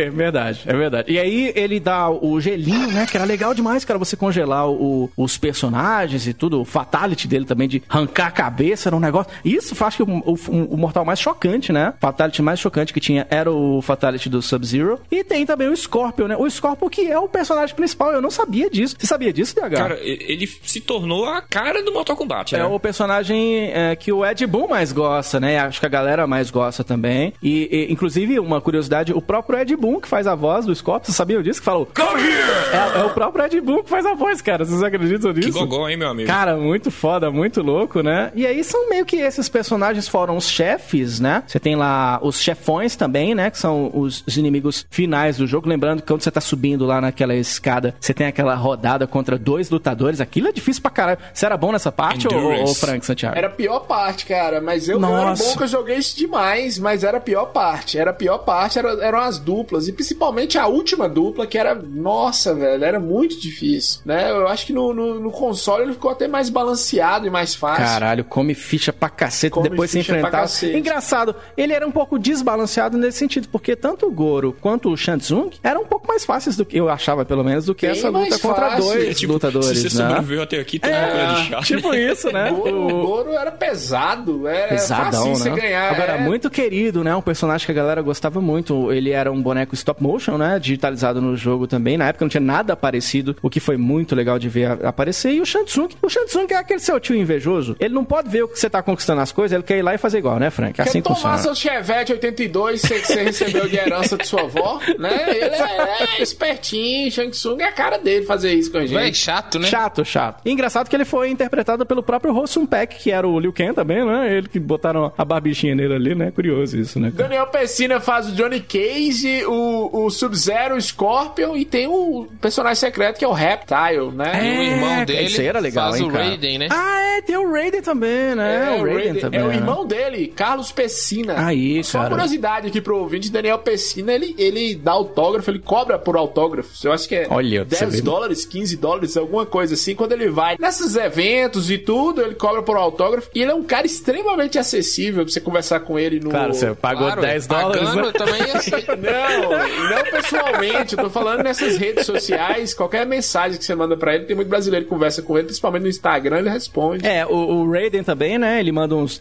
verdade. E aí ele dá o gelinho, né? Que era legal demais, cara, você congelar os personagens e tudo. O fatality dele também de arrancar a cabeça era um negócio. Isso faz que o mortal mais chocante, né? O fatality mais chocante que tinha era o fatality do Sub-Zero. E tem também o Scorpion, né? O Scorpion que é o personagem principal. Eu não sabia disso. Você sabia disso, DH? Cara, ele se tornou a cara do Mortal Kombat, né? É o personagem que o Ed Boon mais gosta, né? Acho que a galera mais gosta também. E inclusive, uma curiosidade, o próprio Ed Boon que faz a voz do Scorpion, você sabia disso? Que falou, come here! É o próprio Ed Boon que faz a voz, cara. Vocês acreditam nisso? Que gogó, hein, meu amigo? Cara, muito foda, muito louco, né? E aí são meio que esses personagens foram os chefes, né? Você tem lá os chefões também, né? Que são os inimigos finais do jogo. Lembrando que quando você tá subindo lá naquela escada, você tem aquela rodada contra dois lutadores. Aquilo é difícil pra caralho. Você era bom nessa parte ou Frank Santiago? Era a pior parte, cara. Mas eu era bom que eu joguei isso demais, mas era a pior parte. Eram as duplas. E principalmente a última dupla, que era... Nossa, velho, era muito difícil, né? Eu acho que no console ele ficou até mais balanceado e mais fácil. Caralho, come ficha pra cacete, come depois se enfrentar. Engraçado, ele era um pouco desbalanceado nesse sentido, porque tanto o Goro quanto o Shang Tsung eram um pouco mais fáceis do que eu achava, pelo menos, do que essa luta contra dois lutadores, se você sobreviveu até aqui, tem uma coisa de chato. Tipo isso, né? O Goro era pesado, era pesadão, fácil, né? Você ganhar. Agora, muito querido, né? Um personagem que a galera gostava muito. Ele era um boneco stop motion, né? Digitalizado no jogo também. Na época não tinha nada parecido, o que foi muito legal de ver aparecer. E o Shang Tsung. O Shang Tsung é aquele seu tio invejoso. Ele não pode ver o que você tá conquistando as coisas, ele quer ir lá e fazer igual, né, Frank? Assim quer tomar seu Chevette 82 que você recebeu de herança de sua avó, né? Ele é espertinho. Shang Tsung é a cara dele fazer isso com a gente. É chato, né? Chato. E engraçado que ele foi interpretado pelo próprio Ho Sun Pak, que era o Liu Kang também, né? Ele que botaram a barbichinha nele ali, né? Curioso isso, né? Daniel Pessina faz o Johnny Cage, o Sub-Zero, o Scorpion, e tem o personagem secreto que é o Reptile, né? E o irmão dele era legal, faz o Raiden, né? Ah, é, tem o Raiden também, né? É, o Raiden também. É o irmão dele, Carlos Pessina. Aí, só cara. Uma curiosidade aqui pro ouvinte, Daniel Pessina, ele dá autógrafo, ele cobra por autógrafos. Eu acho que é $10, $15, alguma coisa assim. Quando ele vai nesses eventos e tudo, ele cobra por autógrafo. E ele é um cara extremamente acessível pra você conversar com ele no... Claro, você pagou $10. Né? Também assim. Não pessoalmente, eu tô falando nessas redes sociais, qualquer mensagem que você manda pra ele, tem muito brasileiro que conversa com ele, principalmente no Instagram, ele responde. É, o Raiden também, né? Ele manda uns...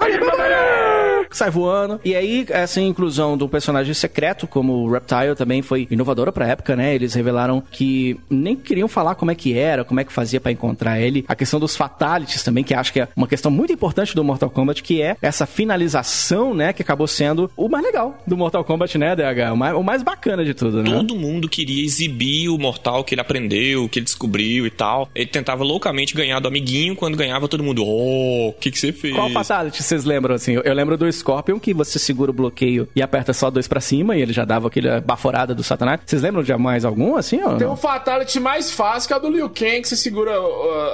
sai voando. E aí, essa inclusão do personagem secreto, como o Reptile, também foi inovadora pra época, né? Eles revelaram que nem queriam falar como é que era, como é que fazia pra encontrar ele. A questão dos fatalities também, que acho que é uma questão muito importante do Mortal Kombat, que é essa finalização, né? Que acabou sendo o mais legal do Mortal Kombat, né, DH? O mais bacana de tudo, né? Todo mundo queria exibir o Mortal que ele aprendeu, que ele descobriu e tal. Ele tentava loucamente ganhar do amiguinho, quando ganhava todo mundo, o que você fez? Qual fatality vocês lembram, assim? Eu lembro do Scorpion, que você segura o bloqueio e aperta só dois pra cima, e ele já dava aquela baforada do Satanás. Vocês lembram de mais algum, assim? Ou tem um fatality mais fácil, que é o do Liu Kang, que você segura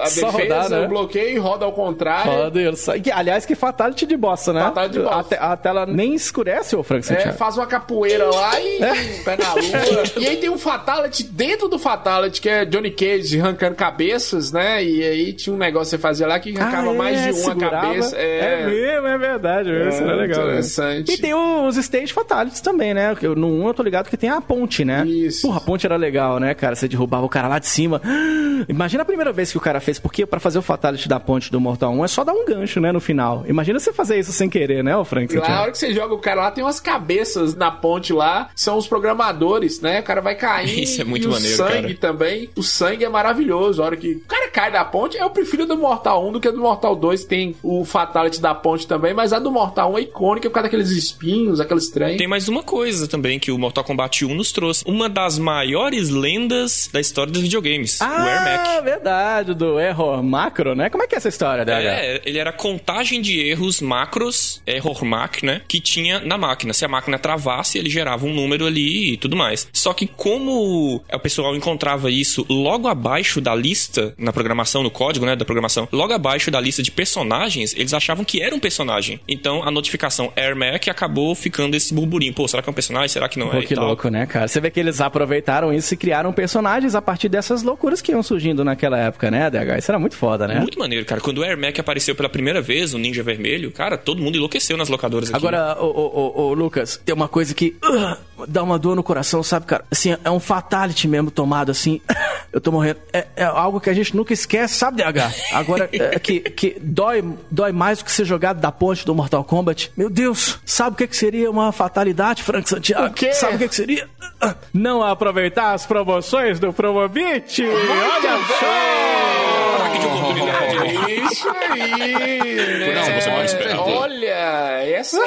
a só defesa, rodar, né? O bloqueio e roda ao contrário. Roda ele sai. Aliás, que fatality de bossa, né? Fatality de bossa. A tela nem escurece, ô Frank Santiago. É, faz uma capoeira lá e pega a lua. E aí tem um fatality dentro do fatality, que é Johnny Cage arrancando cabeças, né? E aí tinha um negócio que você fazia lá que arrancava mais de uma cabeça. É mesmo, é verdade mesmo. É legal, interessante. Né? E tem os stage fatalities também, né? No 1 eu tô ligado que tem a ponte, né? Isso. Porra, a ponte era legal, né, cara? Você derrubava o cara lá de cima. Imagina a primeira vez que o cara fez, porque pra fazer o fatality da ponte do Mortal 1 é só dar um gancho, né, no final. Imagina você fazer isso sem querer, né, ô Frank? Na hora que você joga o cara lá, tem umas cabeças na ponte lá, são os programadores, né? O cara vai cair. Isso é muito maneiro, cara. O sangue também. O sangue é maravilhoso. A hora que o cara cai da ponte, eu prefiro do Mortal 1 do que a do Mortal 2. Tem o fatality da ponte também, mas a do Mortal 1 é icônica por causa daqueles espinhos, aqueles trem. Tem mais uma coisa também que o Mortal Kombat 1 nos trouxe. Uma das maiores lendas da história dos videogames. O Ermac. Ah, verdade, do Error Macro, né? Como é que é essa história, Débora? Ele era contagem de erros macros, Error Mac, né? Que tinha na máquina. Se a máquina travasse, ele gerava um número ali e tudo mais. Só que como o pessoal encontrava isso logo abaixo da lista, na programação, no código, né? Da programação, logo abaixo da lista de personagens, eles achavam que era um personagem. Então, a notificação identificação Air Mac, acabou ficando esse burburinho. Pô, será que é um personagem? Será que não é? Pô, que louco, né, cara? Você vê que eles aproveitaram isso e criaram personagens a partir dessas loucuras que iam surgindo naquela época, né, DH? Isso era muito foda, né? Muito maneiro, cara. Quando o Air Mac apareceu pela primeira vez, o Ninja Vermelho, cara, todo mundo enlouqueceu nas locadoras aqui. Agora, ô, Lucas, tem uma coisa que dá uma dor no coração, sabe, cara? Assim, é um fatality mesmo tomado, assim... Eu tô morrendo. É algo que a gente nunca esquece, sabe, DH? Agora, que dói mais do que ser jogado da ponte do Mortal Kombat. Meu Deus, sabe o que seria uma fatalidade, Frank Santiago? O quê? Sabe o que seria? Não aproveitar as promoções do Promobit! Olha só! Caraca, que oportunidade! Isso aí! Né? Não, você pode esperar. Olha, essa...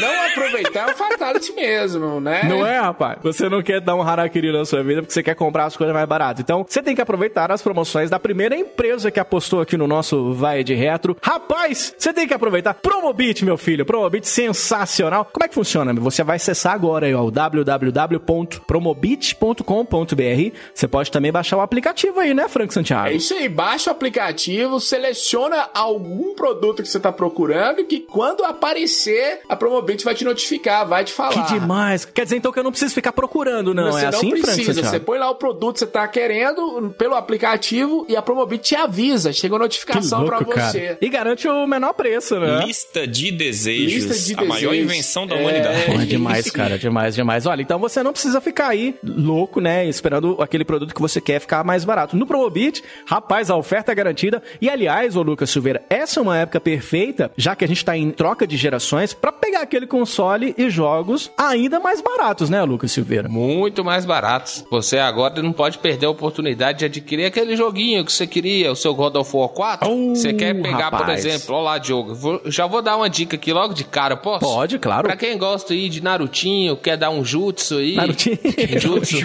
Não aproveitar é um fatality mesmo, né? Não é, rapaz? Você não quer dar um harakiri na sua vida porque você quer comprar as coisas mais baratas. Então, você tem que aproveitar as promoções da primeira empresa que apostou aqui no nosso Vai de Retro. Rapaz, você tem que aproveitar. Promobit, meu filho. Promobit sensacional. Como é que funciona? Você vai acessar agora aí, ó, o www.promobit.com.br. Você pode também baixar o aplicativo aí, né, Frank Santiago? É isso aí. Baixa o aplicativo, seleciona algum produto que você tá procurando, que quando aparecer, a Promobit vai te notificar, vai te falar. Que demais. Quer dizer, então, que eu não preciso ficar procurando, não? Você é assim, Frank Santiago? Não precisa. Você põe lá o produto que você tá querendo pelo aplicativo e a Promobit te avisa, chega uma notificação pra você. Cara. E garante o menor preço, né? Lista de desejos. Lista de desejos. A maior invenção da humanidade. Pô, demais, cara. Demais, demais. Olha, então você não precisa ficar aí louco, né? Esperando aquele produto que você quer ficar mais barato. No Promobit, rapaz, a oferta é garantida. E aliás, ô Lucas Silveira, essa é uma época perfeita, já que a gente tá em troca de gerações, pra pegar aquele console e jogos ainda mais baratos, né, Lucas Silveira? Muito mais baratos. Você agora não pode perder a oportunidade de adquirir aquele joguinho que você queria, o seu God of War 4, você quer pegar, rapaz. Por exemplo, ó lá, Diogo, já vou dar uma dica aqui logo de cara, posso? Pode, claro. Pra quem gosta aí de Narutinho, quer dar um jutsu aí, jutsu.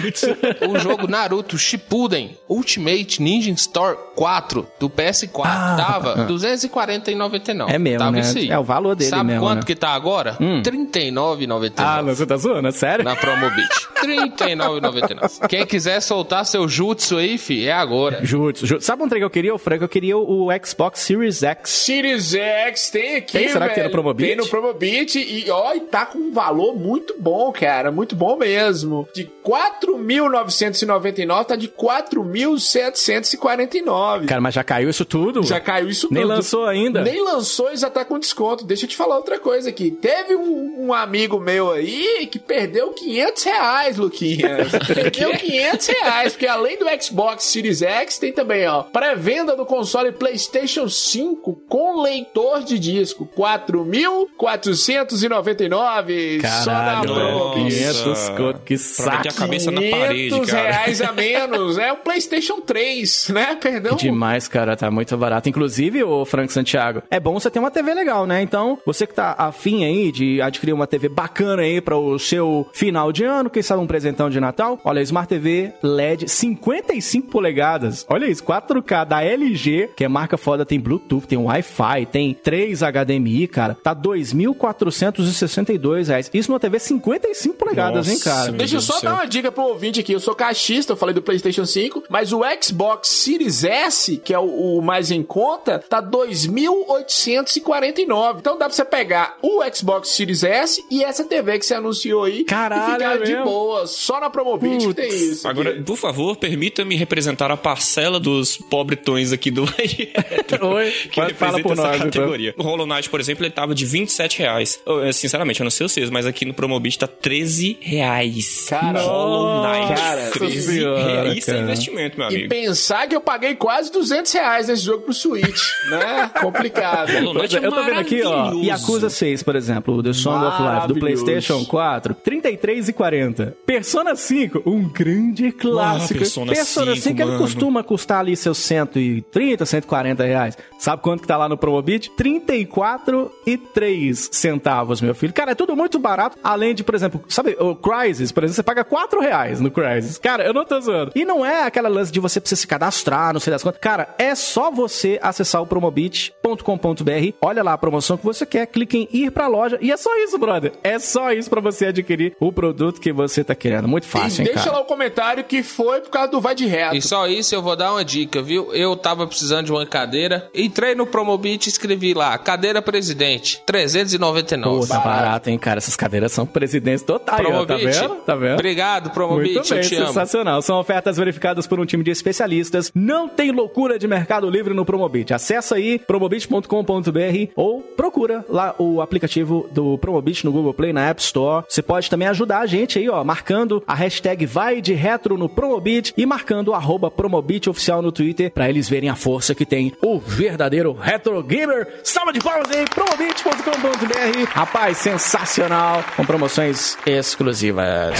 O jogo Naruto Shippuden Ultimate Ninja Storm 4 do PS4, tava R$249,99. É mesmo, tava, né? Isso aí. É o valor dele. Sabe mesmo, quanto, né, que tá agora? R$39,99. Ah, não, você tá zoando? Sério? Na Promobit. R$39,99. Quem quiser soltar seu jutsu aí, fi, é agora. Jutsu. Sabe onde eu queria, Frank? Eu queria o Xbox Series X. Series X, tem aqui, tem, será, velho, que tem no Promobit? Tem no Promobit e, ó, e tá com um valor muito bom, cara, muito bom mesmo. De 4.999 tá de 4.749. Cara, mas já caiu isso tudo? Já caiu isso tudo. Nem lançou ainda? Nem lançou e já tá com desconto. Deixa eu te falar outra coisa aqui. Teve um amigo meu aí que perdeu R$500, Luquinhas. Perdeu R$500, porque além do Xbox Series X, tem também, ó, pré-venda do console PlayStation 5 com leitor de disco, 4.499. Só na Promobit. Que saco. Que a cabeça na parede, cara. R$500 a menos. É o PlayStation 3, né? Perdão. Que demais, cara. Tá muito barato. Inclusive, ô Frank Santiago, é bom você ter uma TV legal, né? Então, você que tá afim aí de adquirir uma TV bacana aí pra o seu final de ano, quem sabe um presentão de Natal, olha, Smart TV LED 55 polegadas, olha isso, 4K da LG, que é marca foda, tem Bluetooth, tem Wi-Fi, tem 3 HDMI, cara, tá R$2.462, isso numa TV 55 polegadas, hein, cara? Deixa eu só dar uma dica pro ouvinte aqui, eu sou caixista, eu falei do PlayStation 5, mas o Xbox Series S, que é o mais em conta, tá R$2.849, então dá pra você pegar o Xbox Series S e essa TV que você anunciou aí, caralho, e ficar de boa, só na Promobit que tem isso. Agora, por favor, permita-me representar a parcela dos pobretões aqui do Oi, que representa por essa categoria. Então. O Hollow Knight, por exemplo, ele tava de R$27. Sinceramente, eu não sei vocês, mas aqui no Promobit tá R$13. Cara, Hollow Knight, cara, R$13. Isso é investimento, meu amigo. E pensar que eu paguei quase R$200 nesse jogo pro Switch, né? Complicado. Eu tô vendo aqui, ó, Yakuza 6, por exemplo, The Song of Life, do PlayStation 4, R$33,40. Persona 5, um grande clássico. Persona 5 ele costuma custar ali seus R$130, R$140. Sabe quanto que tá lá no Promobit? R$34,03, meu filho. Cara, é tudo muito barato. Além de, por exemplo, sabe, o Crysis, por exemplo, você paga R$4 no Crysis. Cara, eu não tô zoando. E não é aquela lance de você precisa se cadastrar, não sei das quantas. Cara, é só você acessar acessar o promobit.com.br, olha lá a promoção que você quer, clique em ir pra loja e é só isso, brother. É só isso pra você adquirir o produto que você tá querendo. Muito fácil, e hein, deixa lá o comentário que foi por causa do Vai de Reto. E só isso, eu vou dar uma dica, viu? Eu tava precisando de uma cadeira, entrei no Promobit e escrevi lá, cadeira presidente, 399. Pô, tá barato, hein, cara? Essas cadeiras são presidentes totais. Promobit, tá vendo? Tá vendo? Obrigado, Promobit. Muito bem, eu te sensacional. Amo. São ofertas verificadas por um time de especialistas. Não tem loucura de Mercado Livre no Promobit. Acessa aí promobit.com.br ou procura lá o aplicativo do Promobit no Google Play, na App Store. Você pode também ajudar a gente aí, ó, marcando a hashtag Vai de Retro no Promobit e marcando o @PromobitOficial no Twitter pra eles verem a força que tem o verdadeiro Retro Gamer. Salva de palmas aí, promobit.com.br. Rapaz, sensacional, com promoções exclusivas.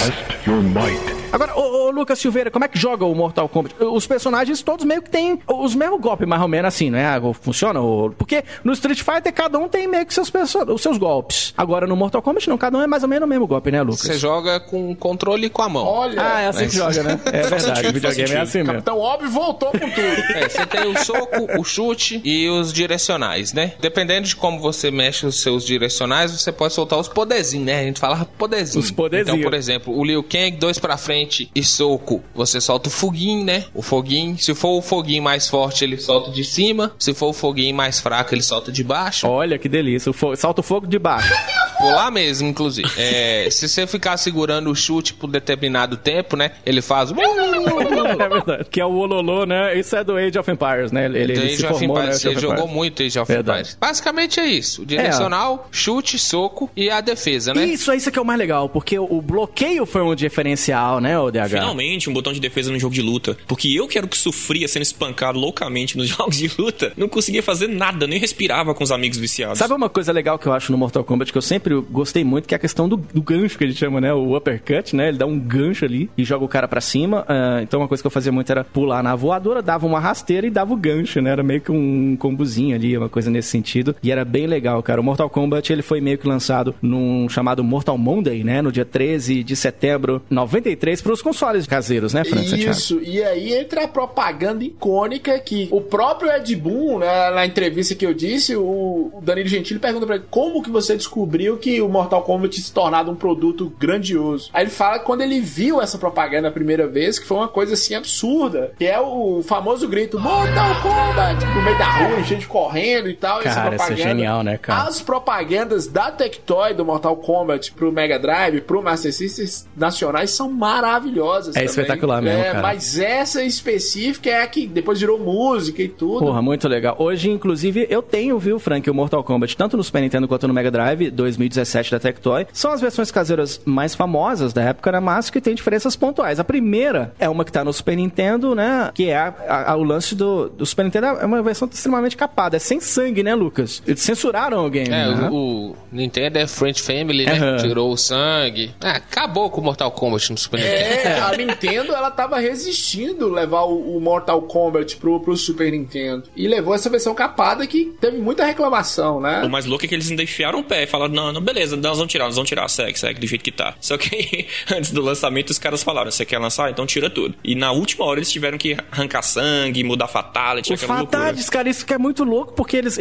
Agora, ô Lucas Silveira, como é que joga o Mortal Kombat? Os personagens todos meio que têm os mesmos golpes, mais ou menos assim, né? Funciona? Porque no Street Fighter cada um tem meio que os seus golpes. Agora no Mortal Kombat não, cada um é mais ou menos o mesmo golpe, né, Lucas? Você joga com o controle e com a mão. Olha, é assim que joga, né? É verdade, o videogame é assim mesmo. Então, óbvio, voltou com tudo. É, você tem o soco, o chute e os direcionais, né? Dependendo de como você mexe os seus direcionais, você pode soltar os poderzinhos, né? A gente falava poderzinho. Os poderzinhos. Então, por exemplo, o Liu Kang, 2 pra frente e soco, você solta o foguinho, né? O foguinho. Se for o foguinho mais forte, ele solta de cima. Se for o foguinho mais fraco, ele solta de baixo. Olha, que delícia. Solta o fogo de baixo. Pular mesmo, inclusive. É, se você ficar segurando o chute por determinado tempo, né? Ele faz... É verdade. Que é o Ololô, né? Isso é do Age of Empires, né? Ele se formou, Empires, né? Ele jogou muito Age of Empires. Basicamente é isso. O direcional, chute, soco e a defesa, né? Isso, é isso que é o mais legal, porque o bloqueio foi um diferencial, né, o DH? Finalmente, um botão de defesa no jogo de luta. Porque eu que era o que sofria sendo espancado loucamente nos jogos de luta, não conseguia fazer nada, nem respirava com os amigos viciados. Sabe uma coisa legal que eu acho no Mortal Kombat, que eu sempre gostei muito, que é a questão do gancho que ele chama, né? O uppercut, né? Ele dá um gancho ali e joga o cara pra cima. Então, uma coisa que eu fazia muito era pular na voadora, dava uma rasteira e dava o gancho, né? Era meio que um combozinho ali, uma coisa nesse sentido. E era bem legal, cara. O Mortal Kombat, ele foi meio que lançado num chamado Mortal Monday, né? No dia 13 de setembro, 93, pros consoles caseiros, né, França? Isso. E aí entra a propaganda icônica que o próprio Ed Boon, né, na entrevista que eu disse, o Danilo Gentili pergunta pra ele, como que você descobriu que o Mortal Kombat tinha se tornado um produto grandioso? Aí ele fala que quando ele viu essa propaganda a primeira vez, que foi uma coisa assim absurda, que é o famoso grito Mortal Kombat no meio da rua, gente correndo e tal. Cara, essa propaganda, isso é genial, né, cara? As propagandas da Tectoy do Mortal Kombat pro Mega Drive, pro Master System nacionais são maravilhosas. É também espetacular mesmo, cara. Mas essa específica é a que depois virou música e tudo. Porra, muito legal. Hoje, inclusive, eu tenho, viu, Frank, o Mortal Kombat, tanto no Super Nintendo quanto no Mega Drive, 2017 da Tectoy. São as versões caseiras mais famosas da época, né, mas que tem diferenças pontuais. A primeira é uma que tá no Super Nintendo, né, que é o lance do Super Nintendo. É uma versão extremamente capada, é sem sangue, né, Lucas? Eles censuraram o game, né? O Nintendo é French Family, né? Tirou o sangue. Acabou com o Mortal Kombat no Super Nintendo. É, a Nintendo, ela tava resistindo levar o Mortal Kombat pro Super Nintendo. E levou essa versão capada que teve muita reclamação, né? O mais louco é que eles ainda enfiaram o pé e falaram, não, beleza, nós vamos tirar, segue do jeito que tá. Só que antes do lançamento os caras falaram, você quer lançar? Então tira tudo. E na última hora eles tiveram que arrancar sangue, mudar Fatality, o Fatality, cara, isso que é muito louco, porque eles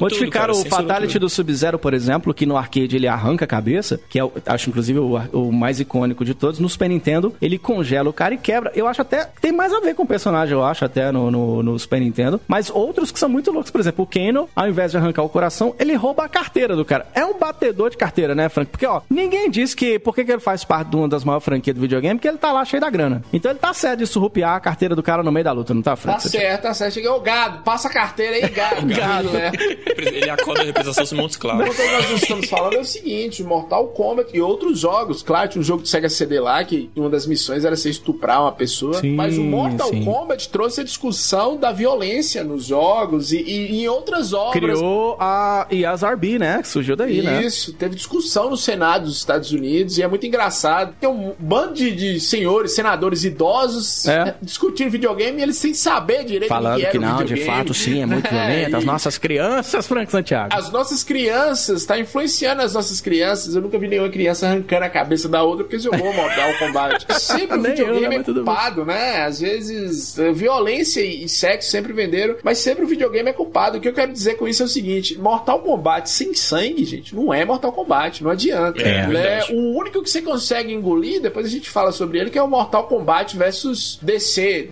modificaram tudo, cara, o Fatality tudo. Do Sub-Zero, por exemplo, que no arcade ele arranca a cabeça, que é, acho inclusive o mais icônico de todos. No Super Nintendo ele congela o cara e quebra. Eu acho até, tem mais a ver com o personagem, eu acho até no Super Nintendo, mas outros que são muito loucos, por exemplo, o Kano, ao invés de arrancar o coração, ele rouba a carteira do cara. É um batedor de carteira, né, Frank? Porque, ó, ninguém diz que por que ele faz parte de uma das maiores franquias do videogame, porque ele tá lá cheio da grana. Então ele tá certo de surrupiar a carteira do cara no meio da luta, não tá, Frank? Tá certo. Chega o gado, passa a carteira aí, gado, né? Ele acorda a representação dos Montes Claros. O que nós estamos falando é o seguinte, Mortal Kombat e outros jogos, claro, tinha um jogo de Sega CD lá, que uma das missões era você estuprar uma pessoa, sim, mas o Mortal Kombat trouxe a discussão da violência nos jogos e em outras obras. Criou a ESRB, né? Que surgiu daí, né? Isso, teve discussão no Senado dos Estados Unidos e é muito engraçado. Tem um bando de senhores, senadores idosos anos discutindo videogame e eles sem saber direito. Falando que não, videogame. De fato, sim, é muito violento. As nossas crianças, Frank Santiago. As nossas crianças, tá influenciando as nossas crianças. Eu nunca vi nenhuma criança arrancando a cabeça da outra porque jogou Mortal Kombat. Sempre o videogame é culpado, né? Às vezes, violência e sexo sempre venderam, mas sempre o videogame é culpado. O que eu quero dizer com isso é o seguinte: Mortal Kombat sem sangue, gente, não é Mortal Kombat, não adianta. É o único que você consegue engolir, depois a gente fala sobre ele, que é o Mortal Kombat versus DC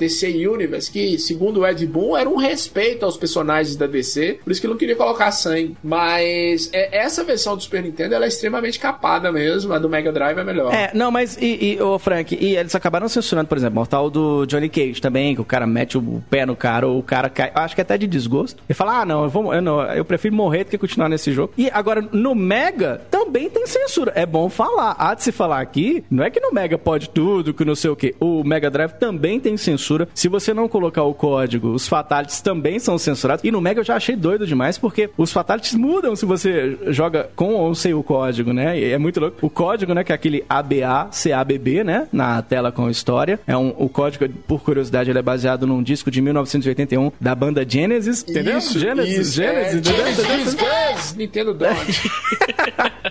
Universe, que segundo o Ed Boon era um respeito aos personagens da DC, por isso que ele não queria colocar sangue. Mas essa versão do Super Nintendo, ela é extremamente capada mesmo, a do Mega Drive é melhor. É, não, mas ô Frank, e eles acabaram censurando, por exemplo, o Mortal do Johnny Cage também, que o cara mete o pé no cara, ou o cara cai, acho que até de desgosto, e fala, eu prefiro morrer do que continuar nesse jogo. E agora, no Mega, também tem censura. É bom falar. Há de se falar aqui, não é que no Mega pode tudo, que não sei o quê. O Mega Drive também tem censura. Se você não colocar o código, os fatalities também são censurados. E no Mega eu já achei doido demais, porque os fatalities mudam se você joga com ou sem o código, né? E é muito louco. O código, né, que é aquele ABA-CABB, né, na tela com história. O código, por curiosidade, ele é baseado num disco de 1981 da banda Genesis. Entendeu? Isso, Genesis. Nintendo Dodge.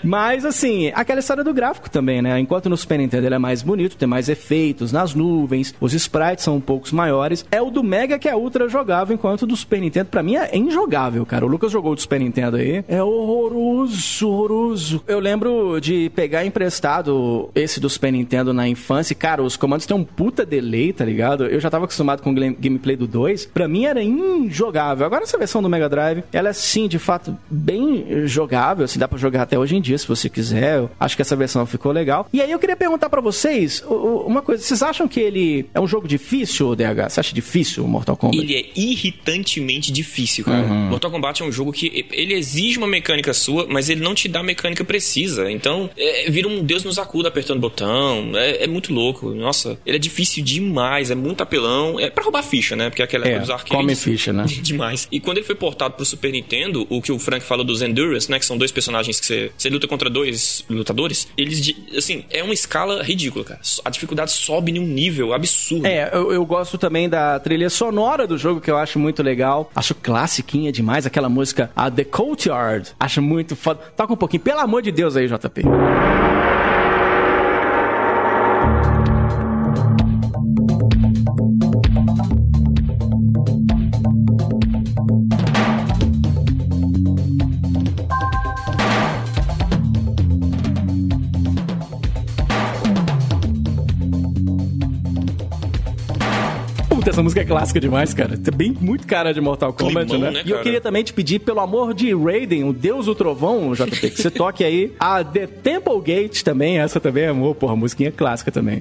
Mas, assim, aquela história do gráfico também, né? Enquanto no Super Nintendo ele é mais bonito, tem mais efeitos nas nuvens, os sprites são um pouco maiores. É o do Mega que é ultra jogável, enquanto o do Super Nintendo, pra mim, é injogável, cara. O Lucas jogou o do Super Nintendo aí. É horroroso. Eu lembro de pegar emprestado esse do Super Nintendo na infância. Cara, os comandos têm um puta delay, tá ligado? Eu já tava acostumado com o gameplay do 2. Pra mim era injogável. Agora essa versão do Mega Drive, ela é, sim, de fato, bem jogável. Assim, dá pra jogar até hoje em dia, se você quiser. Eu acho que essa versão ficou legal. E aí eu queria perguntar pra vocês uma coisa. Vocês acham que ele é um jogo difícil, DH? Você acha difícil o Mortal Kombat? Ele é irritantemente difícil, cara. Uhum. Mortal Kombat é um jogo que ele exige uma mecânica sua, mas ele não te dá a mecânica precisa. Então, vira um Deus nos acuda apertando botão. É muito louco. Nossa, ele é difícil demais. É muito apelão. É pra roubar ficha, né? Porque aquela dos arcades. Come ficha, né? Demais. E quando ele foi portado pro Super Nintendo, o que o Frank falou dos Endurance, né? Que são dois personagens que você luta contra dois lutadores. Eles, assim, é uma escala ridícula, cara. A dificuldade sobe num nível absurdo. Eu gosto também da trilha sonora do jogo, que eu acho muito legal. Acho classiquinha demais. Aquela música, a The Courtyard. Acho muito foda. Toca um pouquinho. Pelo amor de Deus aí, JP. Essa música é clássica demais, cara. Tem bem muito cara de Mortal Kombat, Climão, né? E eu queria também te pedir, pelo amor de Raiden, o Deus do Trovão, JP, que você toque aí a The Temple Gate também. Essa também é, porra, musiquinha clássica também.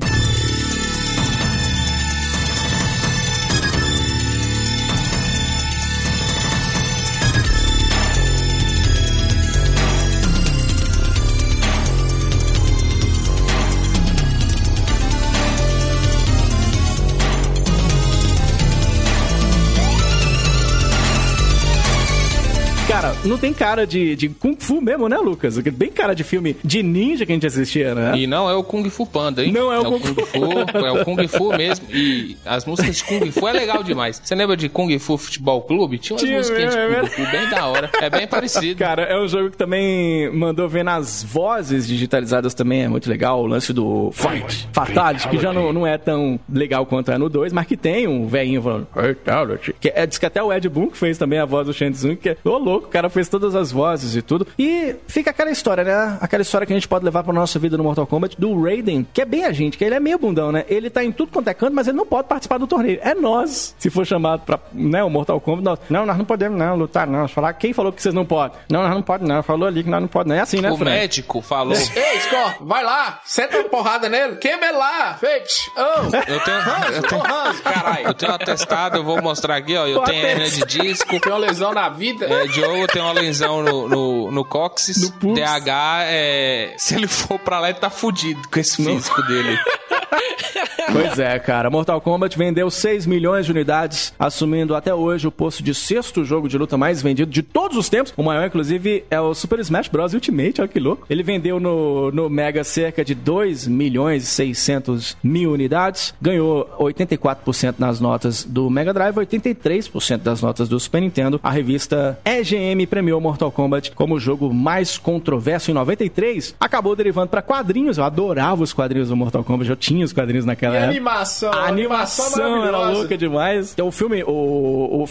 Não tem cara de Kung Fu mesmo, né, Lucas? Bem cara de filme de ninja que a gente assistia, né? E não é o Kung Fu Panda, hein? Não é o Kung Fu. É o Kung Fu mesmo. E as músicas de Kung Fu é legal demais. Você lembra de Kung Fu Futebol Clube? Tinha umas musiquinhas de Kung Fu bem da hora. É bem parecido. Cara, é um jogo que também mandou ver nas vozes digitalizadas também. É muito legal o lance do Fight Fatality, que já não é tão legal quanto é no 2, mas que tem um velhinho falando Fatality. Diz que até o Ed Boon, que fez também a voz do Shang Tsung, que é louco, o cara fez todas as vozes e tudo. E fica aquela história, né? Aquela história que a gente pode levar pra nossa vida no Mortal Kombat, do Raiden, que é bem a gente, que ele é meio bundão, né? Ele tá em tudo quanto é canto, mas ele não pode participar do torneio. É nós, se for chamado pra, né, o Mortal Kombat, nós não podemos não lutar, não. Falar, quem falou que vocês não podem? Não, nós não podemos não. Falou ali que nós não podemos não. É assim, né, Frank? O médico falou. Ei, Scott, vai lá, senta uma porrada nele, queima ele lá, feito. Eu tenho um atestado, eu vou mostrar aqui, ó, eu tenho hernia de disco. Tem uma lesão na vida. É, Joe, Kano tem uma lesão no cóccix. No DH, se ele for pra lá, ele tá fudido com esse físico dele. Pois é, cara. Mortal Kombat vendeu 6 milhões de unidades, assumindo até hoje o posto de 6º jogo de luta mais vendido de todos os tempos. O maior, inclusive, é o Super Smash Bros. Ultimate. Olha que louco. Ele vendeu no Mega cerca de 2.600.000 unidades. Ganhou 84% nas notas do Mega Drive, 83% das notas do Super Nintendo. A revista EGM premiou Mortal Kombat como o jogo mais controverso em 93. Acabou derivando para quadrinhos. Eu adorava os quadrinhos do Mortal Kombat. Eu tinha os quadrinhos naquela época. A animação era louca demais. Então, o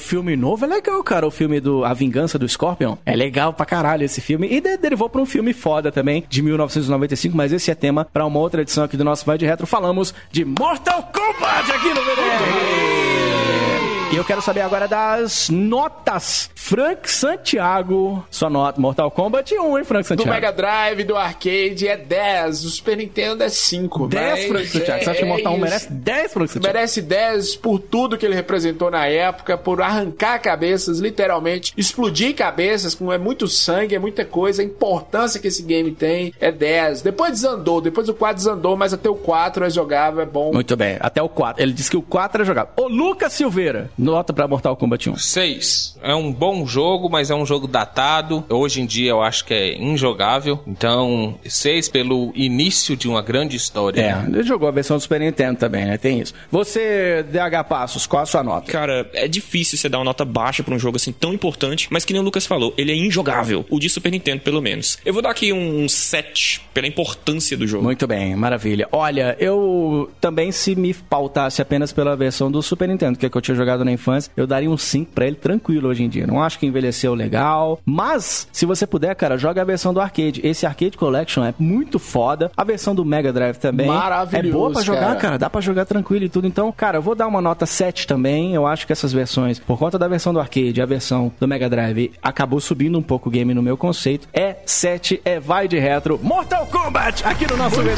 filme novo é legal, cara. O filme do A Vingança do Scorpion é legal pra caralho esse filme. E derivou pra um filme foda também, de 1995. Mas esse é tema pra uma outra edição aqui do nosso Vai de Retro. Falamos de Mortal Kombat aqui no VDR. E eu quero saber agora das notas. Frank Santiago, sua nota Mortal Kombat 1, hein, Frank Santiago? Do Mega Drive, do Arcade é 10, do Super Nintendo é 5. 10, Frank Santiago? Você acha que o Mortal 1 merece 10, Frank Santiago? Merece 10 por tudo que ele representou na época, por arrancar cabeças, literalmente, explodir cabeças, é muito sangue, é muita coisa, a importância que esse game tem é 10. Depois desandou, depois o 4 desandou, mas até o 4 é jogável, é bom. Muito bem, até o 4. Ele disse que o 4 é jogável. Ô, Lucas Silveira, nota pra Mortal Kombat 1. 6. É um bom jogo, mas é um jogo datado. Hoje em dia eu acho que é injogável. Então, 6 pelo início de uma grande história. É, ele jogou a versão do Super Nintendo também, né? Tem isso. Você, DH Passos, qual a sua nota? Cara, é difícil você dar uma nota baixa pra um jogo assim tão importante, mas que nem o Lucas falou, ele é injogável. O de Super Nintendo, pelo menos. Eu vou dar aqui um 7 pela importância do jogo. Muito bem, maravilha. Olha, eu também, se me pautasse apenas pela versão do Super Nintendo, que é que eu tinha jogado na infância, eu daria um 5 pra ele tranquilo hoje em dia. Não acho que envelheceu legal, mas se você puder, cara, joga a versão do Arcade. Esse Arcade Collection é muito foda. A versão do Mega Drive também é boa pra jogar, cara. Dá pra jogar tranquilo e tudo. Então, cara, eu vou dar uma nota 7 também. Eu acho que essas versões, por conta da versão do Arcade, a versão do Mega Drive, acabou subindo um pouco o game no meu conceito. É 7, é Vai de Retro. Mortal Kombat aqui no nosso VDM.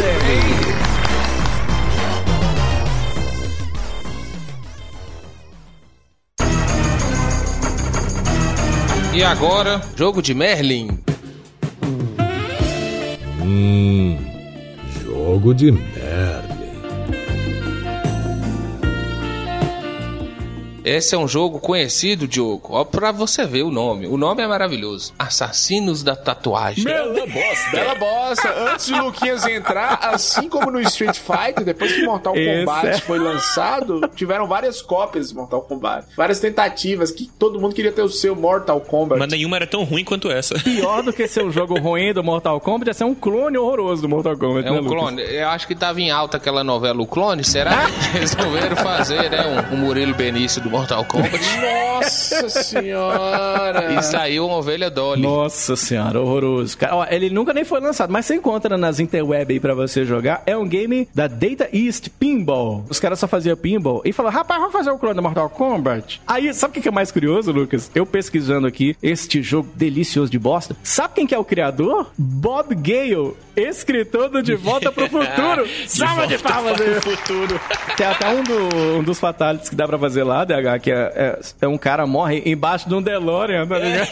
E agora, jogo de Merlin. Jogo de Merlin. Esse é um jogo conhecido, Diogo. Ó, pra você ver o nome. O nome é maravilhoso. Assassinos da Tatuagem. Bela bosta. Bela bosta. Antes de Luquinhas entrar, assim como no Street Fighter, depois que Mortal Kombat foi lançado, tiveram várias cópias de Mortal Kombat. Várias tentativas, que todo mundo queria ter o seu Mortal Kombat. Mas nenhuma era tão ruim quanto essa. Pior do que ser um jogo ruim do Mortal Kombat é ser um clone horroroso do Mortal Kombat. É um clone. Eu acho que tava em alta aquela novela O Clone. Será que resolveram fazer, né, um Murilo Benício do Mortal Kombat. Nossa senhora! E saiu uma ovelha Dolly. Nossa senhora, horroroso. Cara, ó, ele nunca nem foi lançado, mas você encontra nas interweb aí pra você jogar. É um game da Data East, Pinball. Os caras só faziam pinball e falaram, rapaz, vamos fazer o clone do Mortal Kombat. Aí, sabe o que é mais curioso, Lucas? Eu pesquisando aqui, este jogo delicioso de bosta. Sabe quem que é o criador? Bob Gale, escritor do De Volta pro Futuro. Salva de palmas pro futuro. Tem até um dos fatalities que dá pra fazer lá, que é um cara morre embaixo de um DeLorean, tá ligado?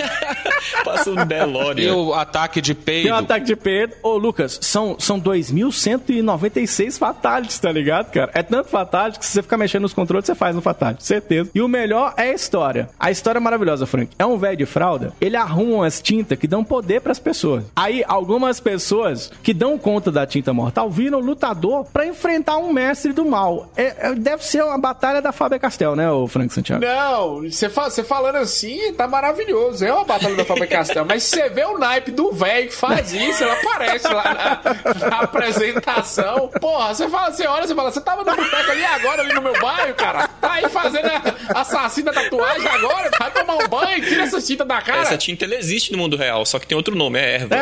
Passa um DeLorean. E o ataque de peido. Tem um ataque de peido. Ô, Lucas, são 2.196 fatalities, tá ligado, cara? É tanto fatality que se você ficar mexendo nos controles, você faz um fatality, certeza. E o melhor é a história. A história é maravilhosa, Frank. É um velho de fralda, ele arruma umas tintas que dão poder pras pessoas. Aí, algumas pessoas que dão conta da tinta mortal viram lutador pra enfrentar um mestre do mal. Deve ser uma batalha da Faber-Castell, né, ô Frank Santiago? Não, você falando assim, tá maravilhoso. É uma batalha da Faber-Castell, mas você vê o naipe do velho que faz isso, ela aparece lá na apresentação. Porra, você olha, você tava no boteco ali agora, ali no meu bairro, cara. Tá aí fazendo assassina tatuagem agora, vai tomar um banho, tira essa tinta da cara. Essa tinta, ela existe no mundo real, só que tem outro nome, é erva.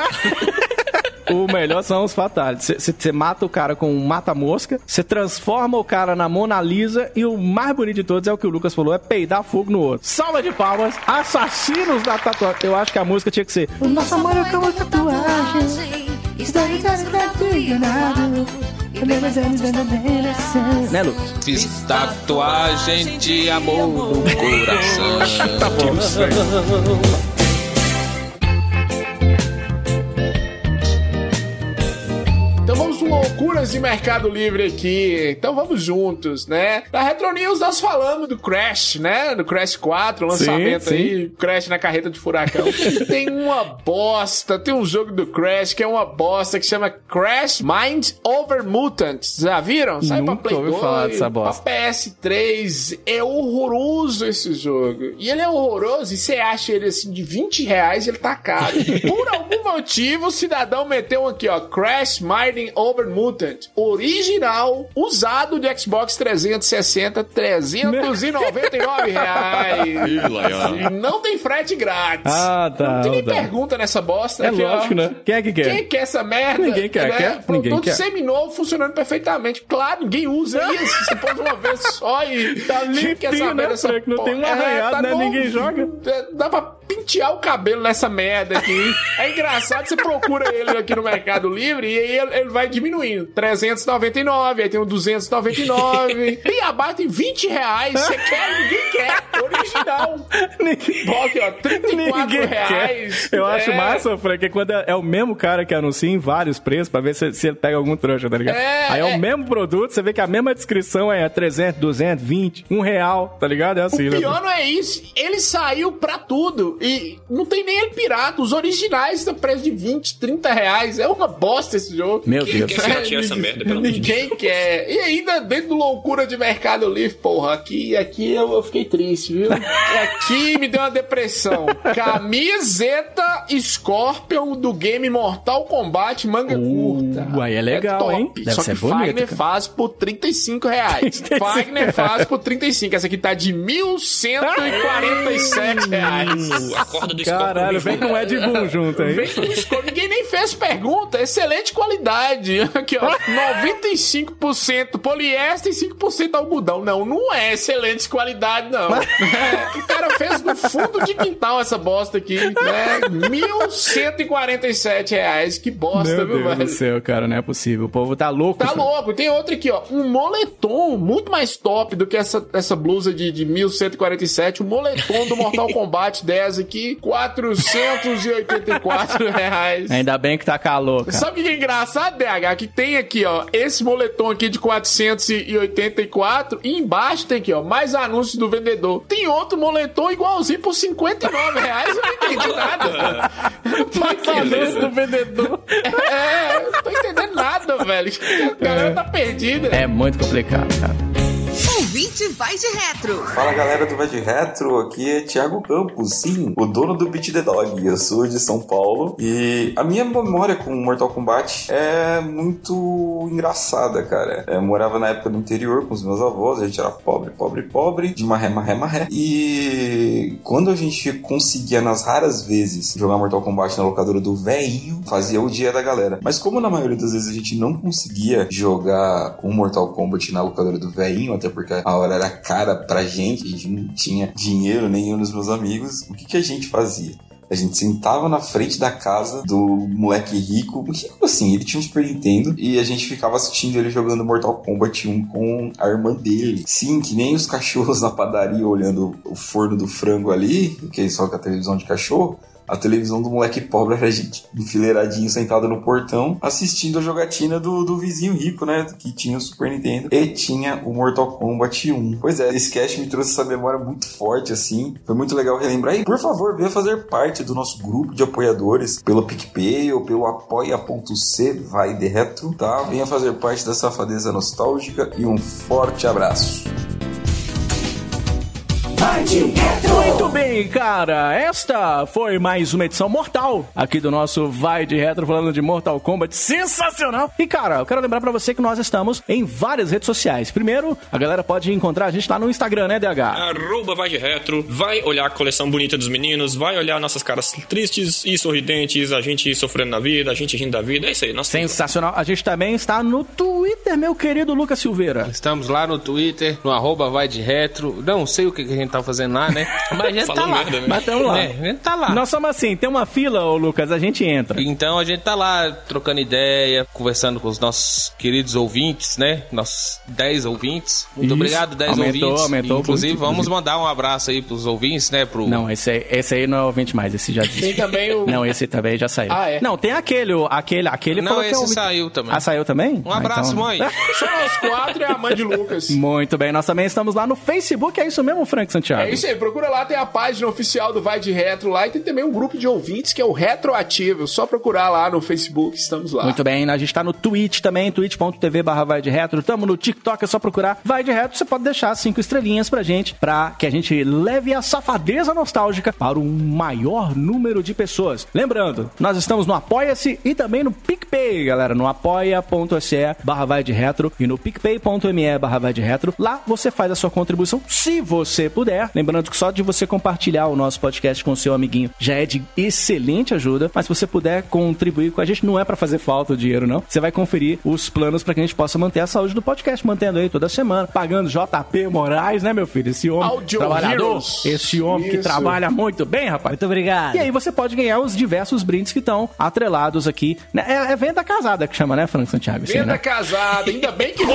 O melhor são os fatalities. Você mata o cara com um mata-mosca, você transforma o cara na Mona Lisa e o mais bonito de todos é o que o Lucas falou, é peidar fogo no outro. Salva de palmas, Assassinos da Tatuagem. Eu acho que a música tinha que ser o nosso amor é como tatuagem, né, Lucas? Fiz tatuagem de amor no coração. Tá bom, comentários de Mercado Livre aqui, então vamos juntos, né? Na Retro News nós falamos do Crash, né? Do Crash 4, lançamento aí, Crash na Carreta de Furacão. Tem uma bosta, tem um jogo do Crash que é uma bosta, que chama Crash Mind Over Mutants. Já viram? Saiu pra Play 2, pra PS3. É horroroso esse jogo. E ele é horroroso e você acha ele assim de R$20, ele tá caro. Por algum motivo, o cidadão meteu aqui, ó, Crash Mining Over Mutant. Original, usado de Xbox 360, R$399. Não tem frete grátis. Ah, tá. Não tem nem pergunta nessa bosta. É aqui, lógico, ó, né? Quem é que quer? Quem quer essa merda? Ninguém quer, né? Produto seminovo funcionando perfeitamente. Claro, ninguém usa isso. Você pode uma vez só e... Tá limpinho, né? Não tem um arranhado, né? Ninguém joga. Dá pra pentear o cabelo nessa merda aqui. É engraçado, você procura ele aqui no Mercado Livre e aí ele vai diminuindo. 399, aí tem um 299. E abate em R$20. Você quer? Ninguém quer. Original. Bom, aqui, ó, R$34. Eu acho massa, Frank, é quando é o mesmo cara que anuncia em vários preços pra ver se ele pega algum trouxa, tá ligado? Aí é o mesmo produto, você vê que a mesma descrição é 300, 220, R$1, tá ligado? É assim, né? O pior não é isso. Ele saiu pra tudo e não tem nem ele pirata. Os originais estão preço de R$20, R$30. É uma bosta esse jogo. Meu Deus. Essa merda, pelo ninguém quer. E ainda dentro do loucura de Mercado Livre, porra, aqui eu fiquei triste, viu? Aqui me deu uma depressão. Camiseta Scorpion do game Mortal Kombat manga curta. Aí é legal, hein? Deve ser bonito. Fagner faz por R$35. Fagner faz por 35. Essa aqui tá de R$1.147. A corda do Scorpion. Caralho, vem com o Ed Boon junto aí. Vem com o Scorpion. Ninguém nem fez pergunta. Excelente qualidade. Aqui, ó. 95% poliéster e 5% algodão. Não é excelente qualidade, não. O cara fez no fundo de quintal essa bosta aqui, né? R$1.147. Que bosta, meu Deus do céu, cara. Não é possível. O povo tá louco. Tá louco. Tem outra aqui, ó. Um moletom muito mais top do que essa blusa de 1.147. O moletom do Mortal Kombat 10 aqui, R$484. Ainda bem que tá calor, cara. Sabe o que é engraçado, DH? Que tem aqui, ó, esse moletom aqui de 484 e embaixo tem aqui, ó, mais anúncios do vendedor. Tem outro moletom igualzinho por R$59. Eu não entendi nada. Mais anúncios do vendedor. Eu não tô entendendo nada, velho. A galera tá perdida. É muito complicado, cara. Ouvinte Vai de Retro. Fala, galera do Vai de Retro, aqui é Thiago Campos, sim, o dono do Beat the Dog. Eu sou de São Paulo e a minha memória com Mortal Kombat é muito engraçada, cara. Eu morava na época do interior com os meus avós, a gente era pobre, pobre, pobre, de marré, marré, marré. E quando a gente conseguia, nas raras vezes, jogar Mortal Kombat na locadora do velhinho, fazia o dia da galera. Mas como na maioria das vezes a gente não conseguia jogar o Mortal Kombat na locadora do velhinho, até porque a hora era cara pra gente, a gente não tinha dinheiro, nem eu, nos meus amigos, o que a gente fazia? A gente sentava na frente da casa do moleque rico, porque assim, ele tinha um Super Nintendo, e a gente ficava assistindo ele jogando Mortal Kombat 1 com a irmã dele. Sim, que nem os cachorros na padaria olhando o forno do frango ali, que é só com a televisão de cachorro. A televisão do moleque pobre era a gente enfileiradinho, sentado no portão, assistindo a jogatina do vizinho rico, né? Que tinha o Super Nintendo e tinha o Mortal Kombat 1. Pois é, esse cast me trouxe essa memória muito forte, assim. Foi muito legal relembrar. E, por favor, venha fazer parte do nosso grupo de apoiadores pelo PicPay ou pelo apoia.c Vai de Retro, tá? Venha fazer parte dessa safadeza nostálgica e um forte abraço. Muito bem, cara, esta foi mais uma edição mortal aqui do nosso Vai de Retro, falando de Mortal Kombat, sensacional. E cara, eu quero lembrar pra você que nós estamos em várias redes sociais. Primeiro, a galera pode encontrar a gente lá no Instagram, né, DH? @Vai de Retro, vai olhar a coleção bonita dos meninos, vai olhar nossas caras tristes e sorridentes, a gente sofrendo na vida, a gente rindo da vida, é isso aí. Sensacional, a gente também está no Twitter, meu querido Lucas Silveira. Estamos lá no Twitter, no @Vai de Retro, não sei o que a gente tava fazendo lá, né? Mas a gente tá lá, merda, né? Mas tamo lá. É, a gente tá lá. Nós somos assim, tem uma fila, ô Lucas, a gente entra. Então a gente tá lá trocando ideia, conversando com os nossos queridos ouvintes, né? Nossos 10 ouvintes. Muito obrigado, 10 ouvintes. Aumentou. Inclusive, vamos mandar um abraço aí pros ouvintes, né? Pro... Não, esse aí não é ouvinte mais, esse já disse. Tem também o... Não, esse também já saiu. Ah, é? Não, tem aquele não, esse que saiu também. Ah, saiu também? Um abraço, então... mãe. São os 4 e a mãe de Lucas. Muito bem, nós também estamos lá no Facebook, é isso mesmo, Frank Santiago? É isso aí, procura lá, tem a página oficial do Vai de Retro lá e tem também um grupo de ouvintes que é o Retroativo, só procurar lá no Facebook, estamos lá. Muito bem, a gente tá no Twitch também, twitch.tv/Vai de Retro, tamo no TikTok, é só procurar Vai de Retro, você pode deixar 5 estrelinhas pra gente, pra que a gente leve a safadeza nostálgica para um maior número de pessoas. Lembrando, nós estamos no Apoia-se e também no PicPay, galera, no apoia.se/Vai de Retro e no picpay.me/Vai de Retro, lá você faz a sua contribuição, se você puder. Lembrando que só de você compartilhar o nosso podcast com o seu amiguinho já é de excelente ajuda, mas se você puder contribuir com a gente, não é pra fazer falta o dinheiro, não. Você vai conferir os planos pra que a gente possa manter a saúde do podcast, mantendo aí toda semana, pagando JP Moraes, né, meu filho? Esse homem Audio trabalhador, Heroes. Esse homem que trabalha muito bem, rapaz. Muito obrigado. E aí você pode ganhar os diversos brindes que estão atrelados aqui. É venda casada que chama, né, Frank Santiago? Venda casada. Ainda bem que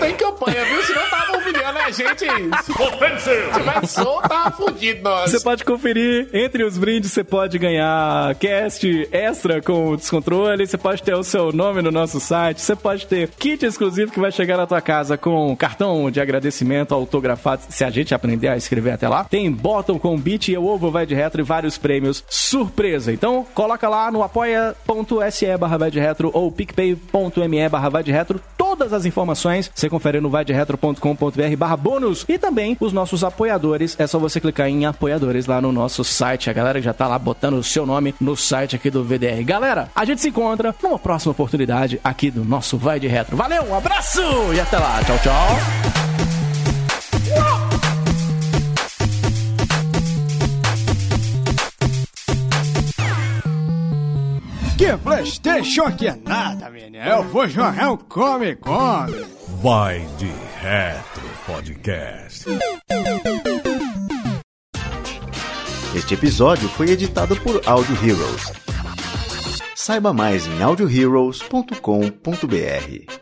tem campanha, viu? Senão tava humilhando a gente. Se tiver som, tá fudido nós. Você pode conferir. Entre os brindes, você pode ganhar cast extra com o Descontrole. Você pode ter o seu nome no nosso site. Você pode ter kit exclusivo que vai chegar na tua casa com cartão de agradecimento autografado. Se a gente aprender a escrever até lá. Tem bottom com beat e o ovo Vai de Retro e vários prêmios surpresa. Então, coloca lá no apoia.se/Vai de Retro ou picpay.me/Vai de Retro. Todas as informações você confere no vaidretro.com.br/bônus e também os nossos apoiadores. É só você clicar em apoiadores lá no nosso site. A galera já tá lá botando o seu nome no site aqui do VDR. Galera, a gente se encontra numa próxima oportunidade aqui do nosso Vai de Retro. Valeu, um abraço e até lá. Tchau, tchau. Que PlayStation que é nada, menino. Eu vou jogar o Come. Vai de Retro Podcast. Este episódio foi editado por Audio Heroes. Saiba mais em audioheroes.com.br.